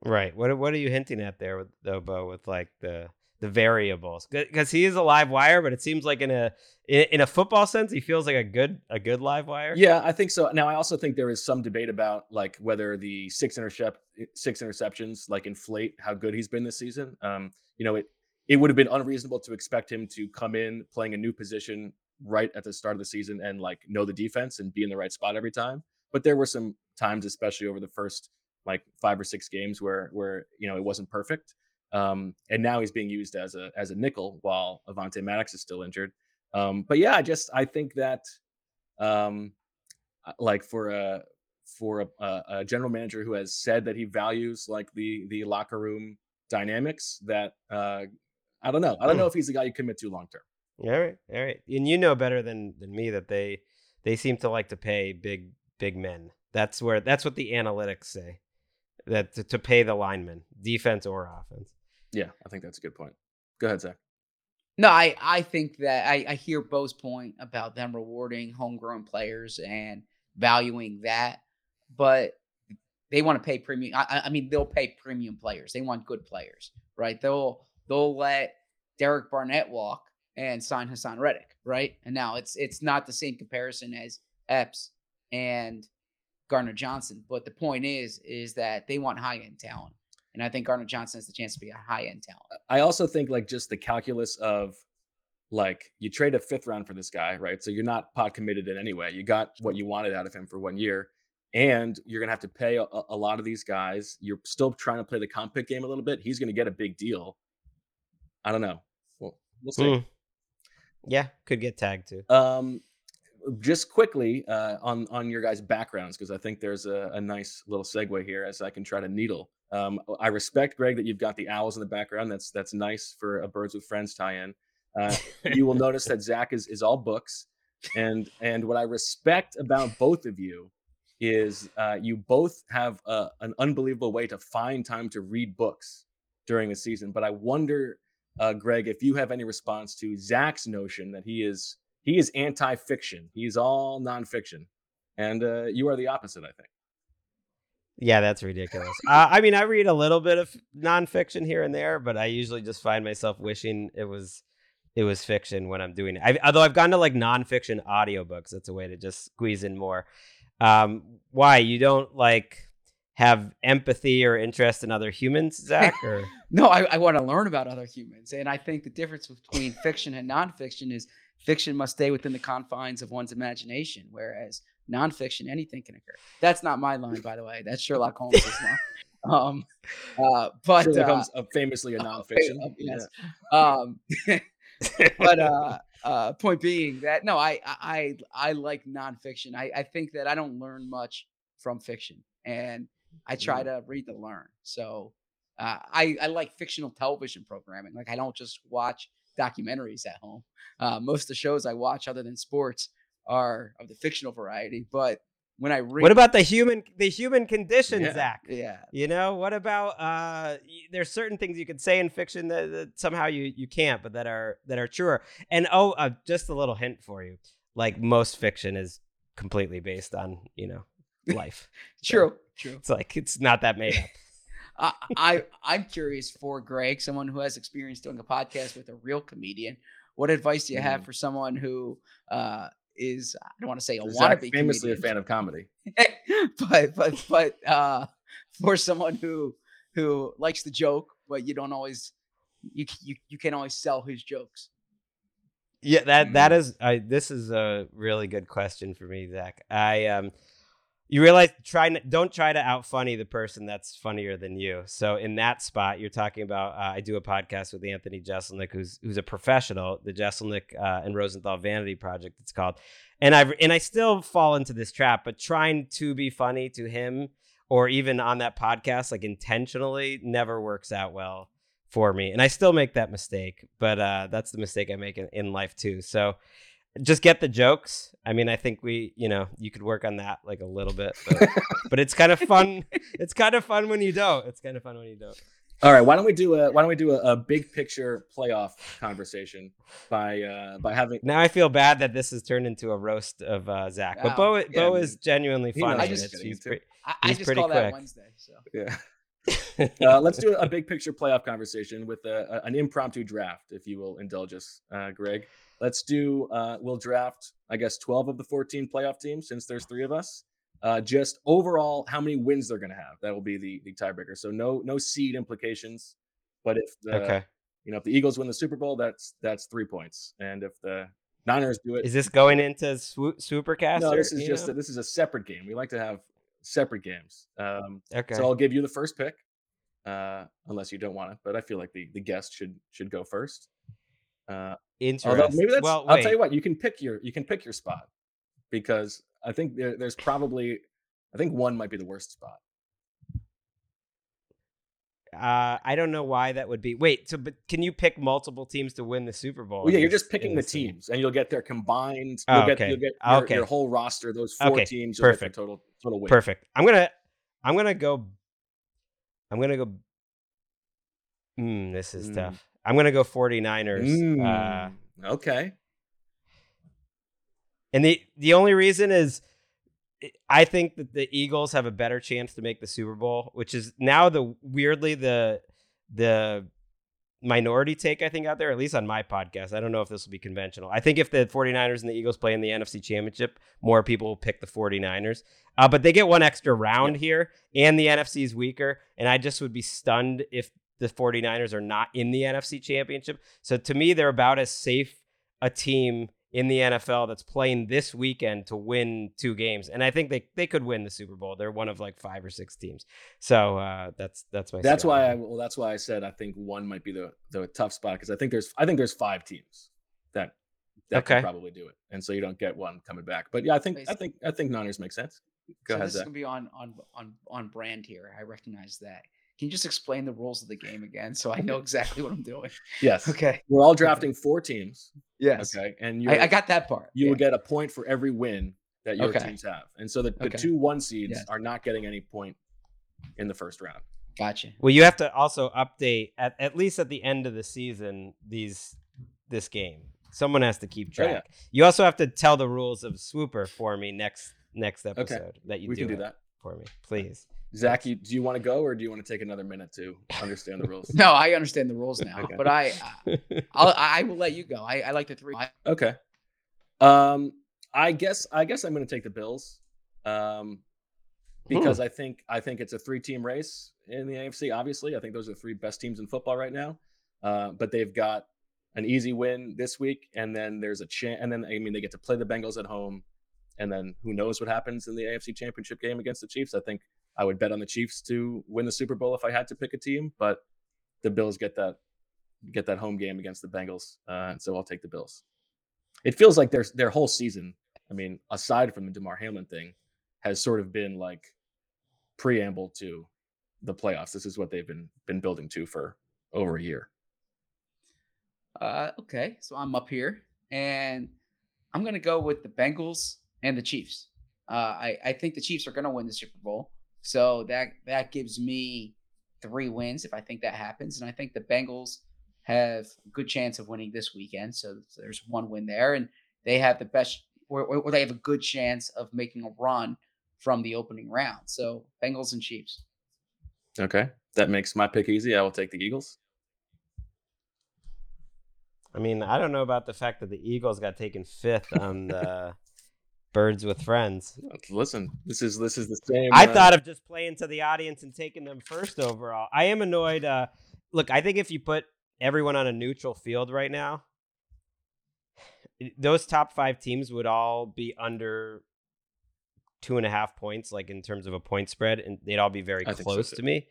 Right. What What are you hinting at there, with, though, Bo? With like the the variables, because he is a live wire, but it seems like in a in a football sense, he feels like a good a good live wire. Yeah, I think so. Now, I also think there is some debate about like whether the six intercept six interceptions like inflate how good he's been this season. Um, you know, it it would have been unreasonable to expect him to come in playing a new position right at the start of the season and like know the defense and be in the right spot every time. But there were some times, especially over the first like five or six games, where where you know it wasn't perfect. Um, and now he's being used as a as a nickel while Avante Maddox is still injured. Um, but yeah, I just I think that um, like for a for a, a, a general manager who has said that he values like the the locker room dynamics, that uh, I don't know I don't know if he's the guy you commit to long term. Yeah, all right, all right. And you know better than, than me that they they seem to like to pay big big men. That's where that's what the analytics say, that to, to pay the linemen, defense or offense. Yeah, I think that's a good point. Go ahead, Zach. No, I, I think that I, I hear Bo's point about them rewarding homegrown players and valuing that, but they want to pay premium. I, I mean, they'll pay premium players. They want good players, right? They'll they'll let Derek Barnett walk and sign Hassan Reddick, right? And now it's it's not the same comparison as Epps and Gardner-Johnson, but the point is is that they want high end talent. And I think Gardner-Johnson has the chance to be a high-end talent. I also think, like, just the calculus of, like, you trade a fifth round for this guy, right? So you're not pot committed in any way. You got what you wanted out of him for one year, and you're going to have to pay a, a lot of these guys. You're still trying to play the comp pick game a little bit. He's going to get a big deal. I don't know. We'll, we'll see. Mm. Yeah, could get tagged, too. Um, just quickly uh, on, on your guys' backgrounds, because I think there's a, a nice little segue here as I can try to needle. Um, I respect, Greg, that you've got the owls in the background. That's that's nice for a Birds with Friends tie-in. Uh, you will notice that Zach is is all books, and and what I respect about both of you is uh, you both have a, an unbelievable way to find time to read books during the season. But I wonder, uh, Greg, if you have any response to Zach's notion that he is he is anti-fiction, he's all nonfiction, and uh, you are the opposite, I think. Yeah, that's ridiculous. Uh, I mean, I read a little bit of nonfiction here and there, but I usually just find myself wishing it was it was fiction when I'm doing it. I've, although I've gone to like nonfiction audiobooks. That's a way to just squeeze in more. Um, why? You don't like have empathy or interest in other humans, Zach? Or? No, I, I want to learn about other humans. And I think the difference between fiction and nonfiction is fiction must stay within the confines of one's imagination, whereas nonfiction, anything can occur. That's not my line, by the way. That's Sherlock Holmes' line. Um, uh, but Sherlock Holmes uh, famously a nonfiction. Uh, yes. Yeah. Um, but uh, uh, point being that no, I I I like nonfiction. I, I think that I don't learn much from fiction, and I try to read to learn. So uh, I I like fictional television programming. Like I don't just watch documentaries at home. Uh, most of the shows I watch, other than sports, are of the fictional variety, but when I read, what about the human, the human condition, yeah, Zach? Yeah, you know, what about? Uh, there's certain things you could say in fiction that, that somehow you you can't, but that are that are truer. And oh, uh, just a little hint for you: like most fiction is completely based on you know life. True, so true. It's like it's not that made up. I, I I'm curious for Greg, someone who has experience doing a podcast with a real comedian. What advice do you mm. have for someone who? Uh, is I don't want to say a Zach wannabe famously comedian, a fan of comedy, but but but uh, for someone who who likes to joke, but you don't always you you you can't always sell his jokes. Yeah, that that is I this is a really good question for me, Zach. I um you realize try don't try to out funny the person that's funnier than you. So in that spot, you're talking about uh, I do a podcast with Anthony Jeselnik, who's who's a professional, the Jeselnik uh, and Rosenthal Vanity Project, it's called. And I and I still fall into this trap, but trying to be funny to him or even on that podcast, like intentionally, never works out well for me. And I still make that mistake, but uh, that's the mistake I make in, in life too. So. Just get the jokes. I mean, I think we, you know, you could work on that like a little bit, but, but it's kind of fun. It's kind of fun when you don't. It's kind of fun when you don't. All right, why don't we do a why don't we do a, a big picture playoff conversation by uh, by having. Now I feel bad that this has turned into a roast of uh, Zach, but wow. Bo, yeah, Bo I mean, is genuinely funny. I just, he's pre- I, I he's just pretty call quick. That Wednesday. So. Yeah. uh, let's do a big picture playoff conversation with a, a, an impromptu draft, if you will indulge us, uh, Greg. Let's do, uh, we'll draft, I guess, twelve of the fourteen playoff teams since there's three of us. Uh, just overall, how many wins they're going to have. That will be the, the tiebreaker. So no no seed implications. But if the, okay. you know, if the Eagles win the Super Bowl, that's that's three points. And if the Niners do it. Is this going into Supercast? No, this is just a, this is a separate game. We like to have separate games. Um, okay. So I'll give you the first pick, uh, unless you don't want it. But I feel like the, the guest should should go first. Uh, Although maybe that's, well, I'll tell you what, you can pick your you can pick your spot, because I think there, there's probably I think one might be the worst spot. Uh, I don't know why that would be. Wait, so but can you pick multiple teams to win the Super Bowl? Well, yeah, you're just picking the teams, team. and you'll get their combined. You'll oh, okay. get you'll get your, okay. your whole roster. Those four okay. teams. You'll Perfect. Get total total win. Perfect. I'm gonna I'm gonna go. I'm gonna go. Mm, this is mm. tough. I'm going to go 49ers. Mm, uh, okay. And the, the only reason is I think that the Eagles have a better chance to make the Super Bowl, which is now the weirdly the the minority take, I think, out there, at least on my podcast. I don't know if this will be conventional. I think if the 49ers and the Eagles play in the N F C Championship, more people will pick the 49ers. Uh, but they get one extra round yeah. here, and the N F C is weaker, and I just would be stunned if the 49ers are not in the N F C Championship. So to me, they're about as safe a team in the N F L that's playing this weekend to win two games. And I think they, they could win the Super Bowl. They're one of like five or six teams. So uh, that's that's my That's why I well that's why I said I think one might be the the tough spot, because I think there's I think there's five teams that that okay. could probably do it. And so you don't get one coming back. But yeah, I think Basically. I think I think Niners make sense. Go so ahead. This Zach. Is gonna be on on on on brand here. I recognize that. Can you just explain the rules of the game again so I know exactly what I'm doing? Yes. Okay. We're all drafting four teams. Yes. Okay. And you, I, I got that part. You yeah. will get a point for every win that your okay. teams have, and so the, the okay. two one seeds yes. are not getting any point in the first round. Gotcha. Well, you have to also update at, at least at the end of the season these this game. Someone has to keep track. Oh, yeah. You also have to tell the rules of Swooper for me next next episode. Okay. That you we do, can do that for me, please. Zach, you, do you want to go, or do you want to take another minute to understand the rules? No, I understand the rules now, okay. but I, I'll, I will let you go. I, I like the three. Okay. Um, I guess I guess I'm going to take the Bills, um, because hmm. I think I think it's a three-team race in the A F C. Obviously, I think those are the three best teams in football right now. Uh, but they've got an easy win this week, and then there's a chance, and then I mean they get to play the Bengals at home, and then who knows what happens in the A F C Championship game against the Chiefs. I think. I would bet on the Chiefs to win the Super Bowl if I had to pick a team, but the Bills get that get that home game against the Bengals, uh, and so I'll take the Bills. It feels like their their whole season, I mean, aside from the DeMar Hamlin thing, has sort of been like preamble to the playoffs. This is what they've been been building to for over a year. Uh, okay, so I'm up here, and I'm going to go with the Bengals and the Chiefs. Uh, I, I think the Chiefs are going to win the Super Bowl. So that that gives me three wins if I think that happens. And I think the Bengals have a good chance of winning this weekend. So there's one win there. And they have the best or, or they have a good chance of making a run from the opening round. So Bengals and Chiefs. Okay. That makes my pick easy. I will take the Eagles. I mean, I don't know about the fact that the Eagles got taken fifth on the Birds with friends. Listen, this is this is the same. I uh, thought of just playing to the audience and taking them first overall. I am annoyed. Uh, look, I think if you put everyone on a neutral field right now, those top five teams would all be under two and a half points, like in terms of a point spread, and they'd all be very I close so, to me.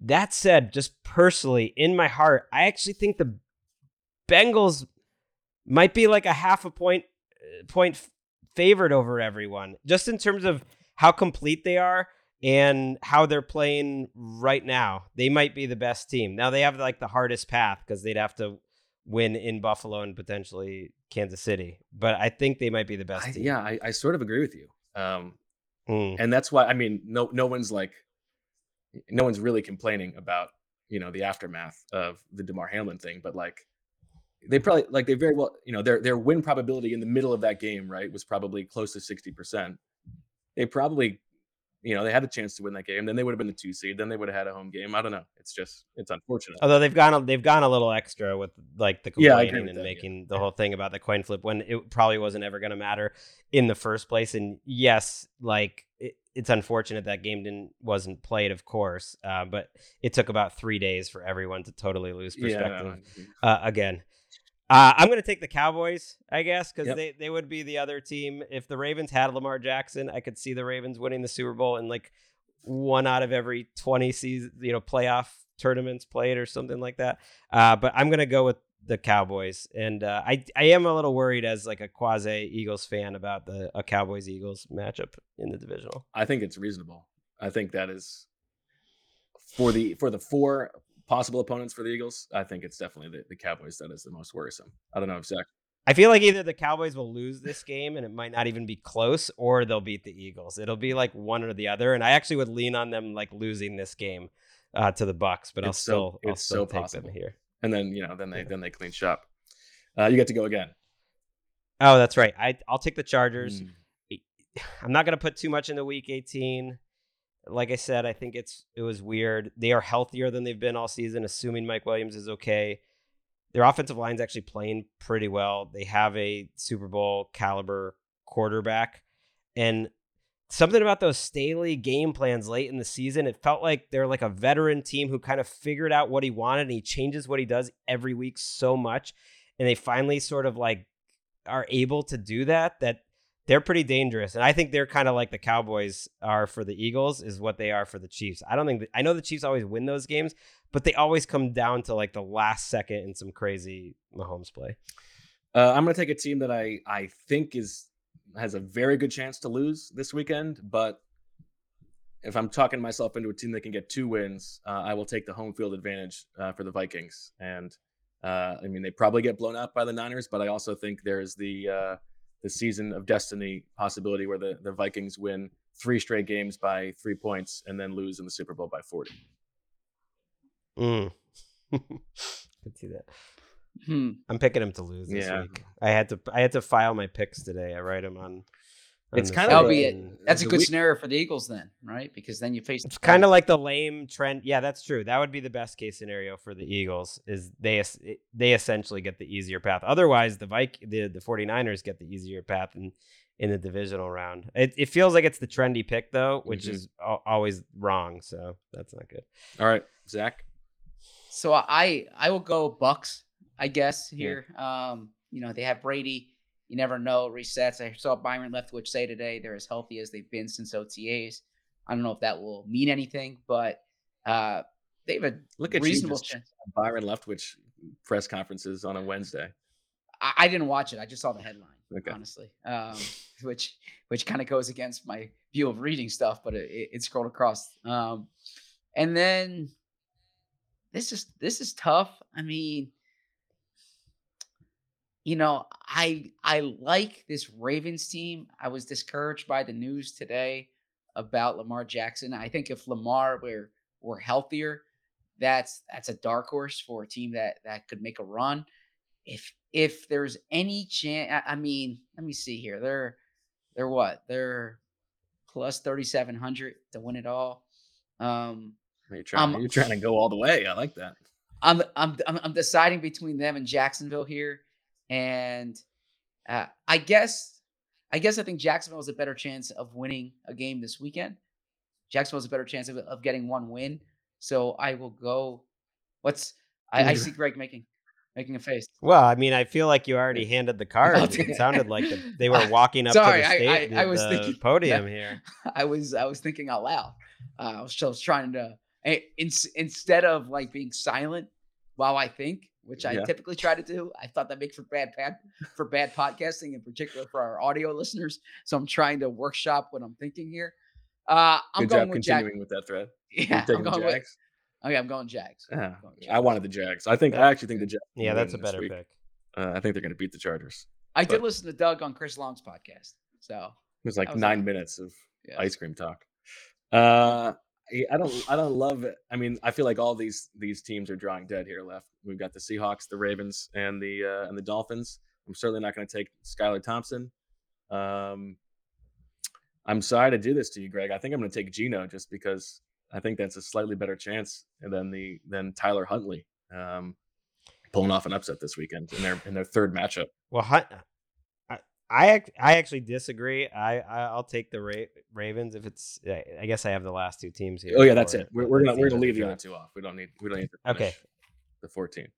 That said, just personally, in my heart, I actually think the Bengals might be like a half a point point favored over everyone, just in terms of how complete they are and how they're playing right now. They might be the best team. Now they have like the hardest path because they'd have to win in Buffalo and potentially Kansas City, but I think they might be the best I, team. Yeah, I, I sort of agree with you. Um, mm. And that's why, I mean, no, no one's like, no one's really complaining about, you know, the aftermath of the DeMar Hamlin thing, but like, they probably like they very well, you know, their their win probability in the middle of that game, right, was probably close to sixty percent. They probably, you know, they had a chance to win that game. Then they would have been a two seed. Then they would have had a home game. I don't know. It's just it's unfortunate. Although they've gone they've gone a little extra with like the complaining yeah, and that, making yeah. the whole thing about the coin flip when it probably wasn't ever going to matter in the first place. And yes, like it, it's unfortunate that game didn't wasn't played, of course, uh, but it took about three days for everyone to totally lose perspective yeah. uh, again. Uh, I'm going to take the Cowboys, I guess, because yep. they, they would be the other team. If the Ravens had Lamar Jackson, I could see the Ravens winning the Super Bowl in like one out of every twenty season, you know, playoff tournaments played or something like that. Uh, but I'm going to go with the Cowboys. And uh, I, I am a little worried as like a quasi Eagles fan about the a Cowboys Eagles matchup in the divisional. I think it's reasonable. I think that is for the for the four possible opponents for the Eagles. I think it's definitely the, the Cowboys that is the most worrisome. I don't know if Zach. I feel like either the Cowboys will lose this game and it might not even be close, or they'll beat the Eagles. It'll be like one or the other. And I actually would lean on them like losing this game uh, to the Bucks, but it's I'll still, so, I'll it's still so take possible. Them here. And then, you know, then they, yeah. then they clean shop. Uh, you get to go again. Oh, that's right. I I'll take the Chargers. Mm. I'm not going to put too much into week eighteen. Like I said, I think it's it was weird. They are healthier than they've been all season, assuming Mike Williams is okay. Their offensive line's actually playing pretty well. They have a Super Bowl caliber quarterback. And something about those Staley game plans late in the season, it felt like they're like a veteran team who kind of figured out what he wanted, and he changes what he does every week so much. And they finally sort of like are able to do that, that they're pretty dangerous. And I think they're kind of like the Cowboys are for the Eagles is what they are for the Chiefs. I don't think that, I know the Chiefs always win those games, but they always come down to like the last second in some crazy Mahomes play. Uh, I'm going to take a team that I, I think is has a very good chance to lose this weekend. But if I'm talking myself into a team that can get two wins, uh, I will take the home field advantage uh, for the Vikings. And uh, I mean, they probably get blown out by the Niners, but I also think there's the, uh, the season of destiny possibility where the, the Vikings win three straight games by three points and then lose in the Super Bowl by forty. Mm. I could see that. Hmm. I'm picking them to lose this yeah. week. I had to I had to file my picks today. I write them on. on it's kind of albeit that's a good week. Scenario for the Eagles then, right? Because then you face it's kind of like the lame trend. Yeah, that's true. That would be the best case scenario for the Eagles is they they essentially get the easier path. Otherwise, the Vic, the, the 49ers get the easier path in, in the divisional round. It, it feels like it's the trendy pick though, which mm-hmm. is always wrong. So that's not good. All right, Zach. So I I will go Bucks. I guess here, yeah. um, you know, they have Brady. You never know. Resets. I saw Byron Leftwich say today they're as healthy as they've been since O T As. I don't know if that will mean anything, but uh, they have a Look at reasonable chance. Byron Leftwich press conferences on a Wednesday. I, I didn't watch it. I just saw the headline, okay. honestly, um, which which kind of goes against my view of reading stuff, but it, it scrolled across. Um, and then this is this is tough. I mean. You know, I I like this Ravens team. I was discouraged by the news today about Lamar Jackson. I think if Lamar were were healthier, that's that's a dark horse for a team that, that could make a run. If if there's any chance, I, I mean, let me see here. They're they're what? They're plus thirty-seven hundred to win it all. Um, you're trying, you're trying to go all the way. I like that. I'm I'm I'm, I'm deciding between them and Jacksonville here. And uh, I guess I guess I think Jacksonville has a better chance of winning a game this weekend. Jacksonville has a better chance of, of getting one win. So I will go. What's I, I see Greg making making a face. Well, I mean, I feel like you already handed the cards. It sounded like the, they were walking up Sorry, to the, stage, I, I, I was the thinking, podium here. I was I was thinking out loud. Uh, I was just trying to in, instead of like being silent while I think, which I yeah. typically try to do. I thought that makes for bad, bad for bad podcasting, in particular for our audio listeners. So I'm trying to workshop what I'm thinking here. Uh, I'm Good going job with continuing Jack- with that thread. Yeah, I'm going Jags. With, okay, I'm going Jags. Uh, I'm going Jags. I wanted the Jags. I think yeah. I actually think the Jags. Yeah, that's a better pick. Uh, I think they're going to beat the Chargers. I but, did listen to Doug on Chris Long's podcast, so it was like was nine like, minutes of yeah. ice cream talk. Uh, I don't, I don't love it. I mean, I feel like all these these teams are drawing dead here left. We've got the Seahawks, the Ravens, and the uh, and the Dolphins. I'm certainly not going to take Skylar Thompson. Um, I'm sorry to do this to you, Greg. I think I'm going to take Geno just because I think that's a slightly better chance than the than Tyler Huntley um, pulling off an upset this weekend in their in their third matchup. Well, Hunt, I I, I actually disagree. I I'll take the Ra- Ravens if it's. I guess I have the last two teams here. Oh yeah, that's it. We're we're gonna we're gonna leave the other two off. We don't need we don't need to finish okay. the fourteen.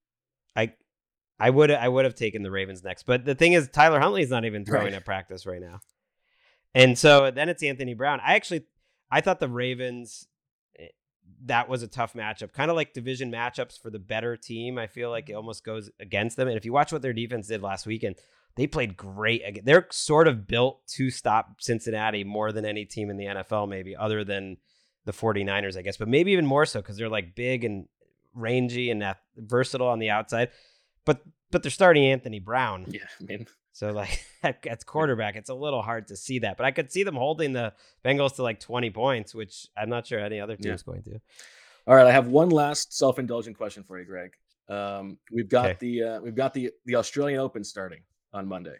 I I would I would have taken the Ravens next, but the thing is Tyler Huntley's not even throwing right. at practice right now. And so then it's Anthony Brown. I actually, I thought the Ravens, that was a tough matchup, kind of like division matchups for the better team. I feel like it almost goes against them. And if you watch what their defense did last weekend, they played great. They're sort of built to stop Cincinnati more than any team in the N F L, maybe other than the 49ers, I guess, but maybe even more so because they're like big and rangy and versatile on the outside, but, but they're starting Anthony Brown. Yeah, I mean. So like that's quarterback, it's a little hard to see that, but I could see them holding the Bengals to like twenty points, which I'm not sure any other team's yeah. going to. All right, I have one last self-indulgent question for you, Greg. Um, we've got okay. the uh, we've got the the Australian Open starting on Monday,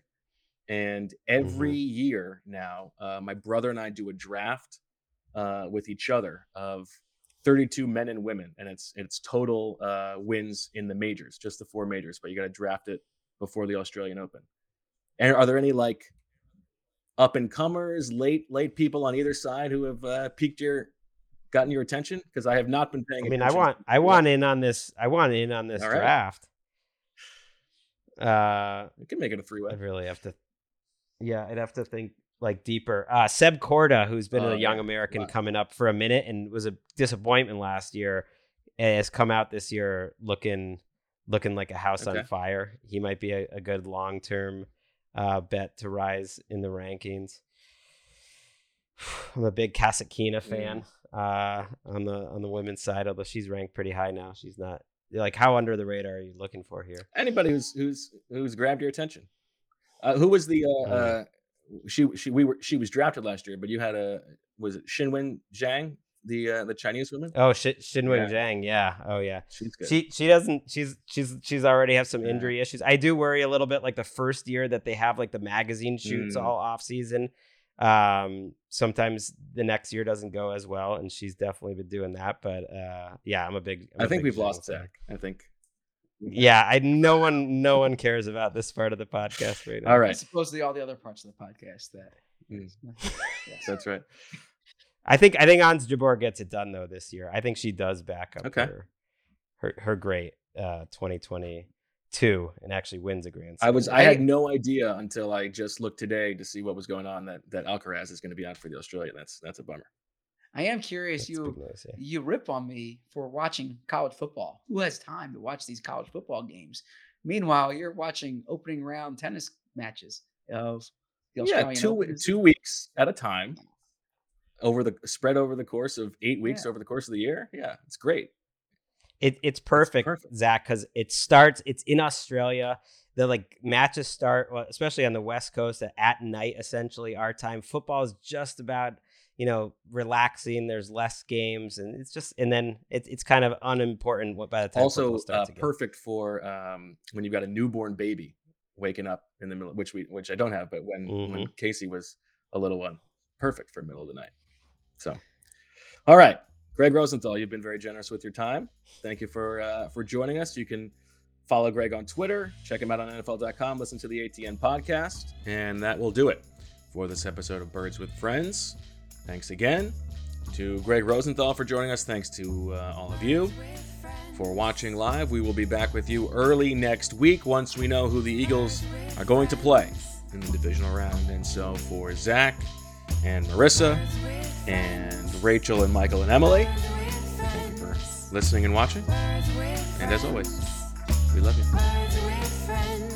and every mm-hmm. year now, uh, my brother and I do a draft uh, with each other of thirty-two men and women, and it's it's total uh, wins in the majors, just the four majors, but you got to draft it before the Australian Open. And are there any like up and comers, late late people on either side who have uh, piqued your, gotten your attention? Because I have not been paying. I mean, attention. I want I want in on this. I want in on this All draft. Right. Uh, we can make it a three way. I really have to. Yeah, I'd have to think like deeper. Uh, Seb Korda, who's been uh, a young American wow. coming up for a minute and was a disappointment last year, has come out this year looking looking like a house okay. on fire. He might be a, a good long term. Uh, bet to rise in the rankings. I'm a big Kasatkina fan uh, on the on the women's side, although she's ranked pretty high now. She's not like how under the radar are you looking for here? Anybody who's who's who's grabbed your attention? Uh, who was the uh, uh, she she we were she was drafted last year, but you had a was it Shinwen Zhang, the uh, the Chinese woman? Oh, Sh- Shinwen yeah. Zhang, yeah. Oh yeah, she's good. She she doesn't she's she's she's already have some injury yeah. issues. I do worry a little bit like the first year that they have like the magazine shoots mm. all off season. Um, sometimes the next year doesn't go as well, and she's definitely been doing that. But uh, yeah, I'm a big. I'm I a think big we've lost Zach. I think. Yeah, I no one no one cares about this part of the podcast right now. All right, and supposedly all the other parts of the podcast that. Mm. yes. That's right. I think I think Ons Jabeur gets it done though this year. I think she does back up okay. her, her her great uh, twenty twenty-two and actually wins a Grand Slam. I was I had no idea until I just looked today to see what was going on that, that Alcaraz is going to be out for the Australian. That's that's a bummer. I am curious. That's you nice, yeah. you rip on me for watching college football. Who has time to watch these college football games? Meanwhile, you're watching opening round tennis matches of the Australian yeah two Open. two weeks at a time. Over the spread over the course of eight weeks yeah. over the course of the year. Yeah, it's great. It It's perfect, it's perfect. Zach, because it starts, it's in Australia. The like matches start, well, especially on the West Coast at, at night, essentially our time. Football is just about, you know, relaxing. There's less games and it's just, and then it, it's kind of unimportant by the time also starts uh, perfect for um, when you've got a newborn baby waking up in the middle, which we, which I don't have, but when, mm-hmm. when Casey was a little one, perfect for middle of the night. So, all right, Greg Rosenthal, you've been very generous with your time. Thank you for uh, for joining us. You can follow Greg on Twitter, check him out on N F L dot com, listen to the A T N podcast, and that will do it. for this episode of Birds with Friends. Thanks again to Greg Rosenthal for joining us. Thanks to uh, all of you for watching live. We will be back with you early next week once we know who the Eagles are going to play in the divisional round. And so for Zach and Marissa and Rachel and Michael and Emily, thank you for listening and watching. And as always, we love you.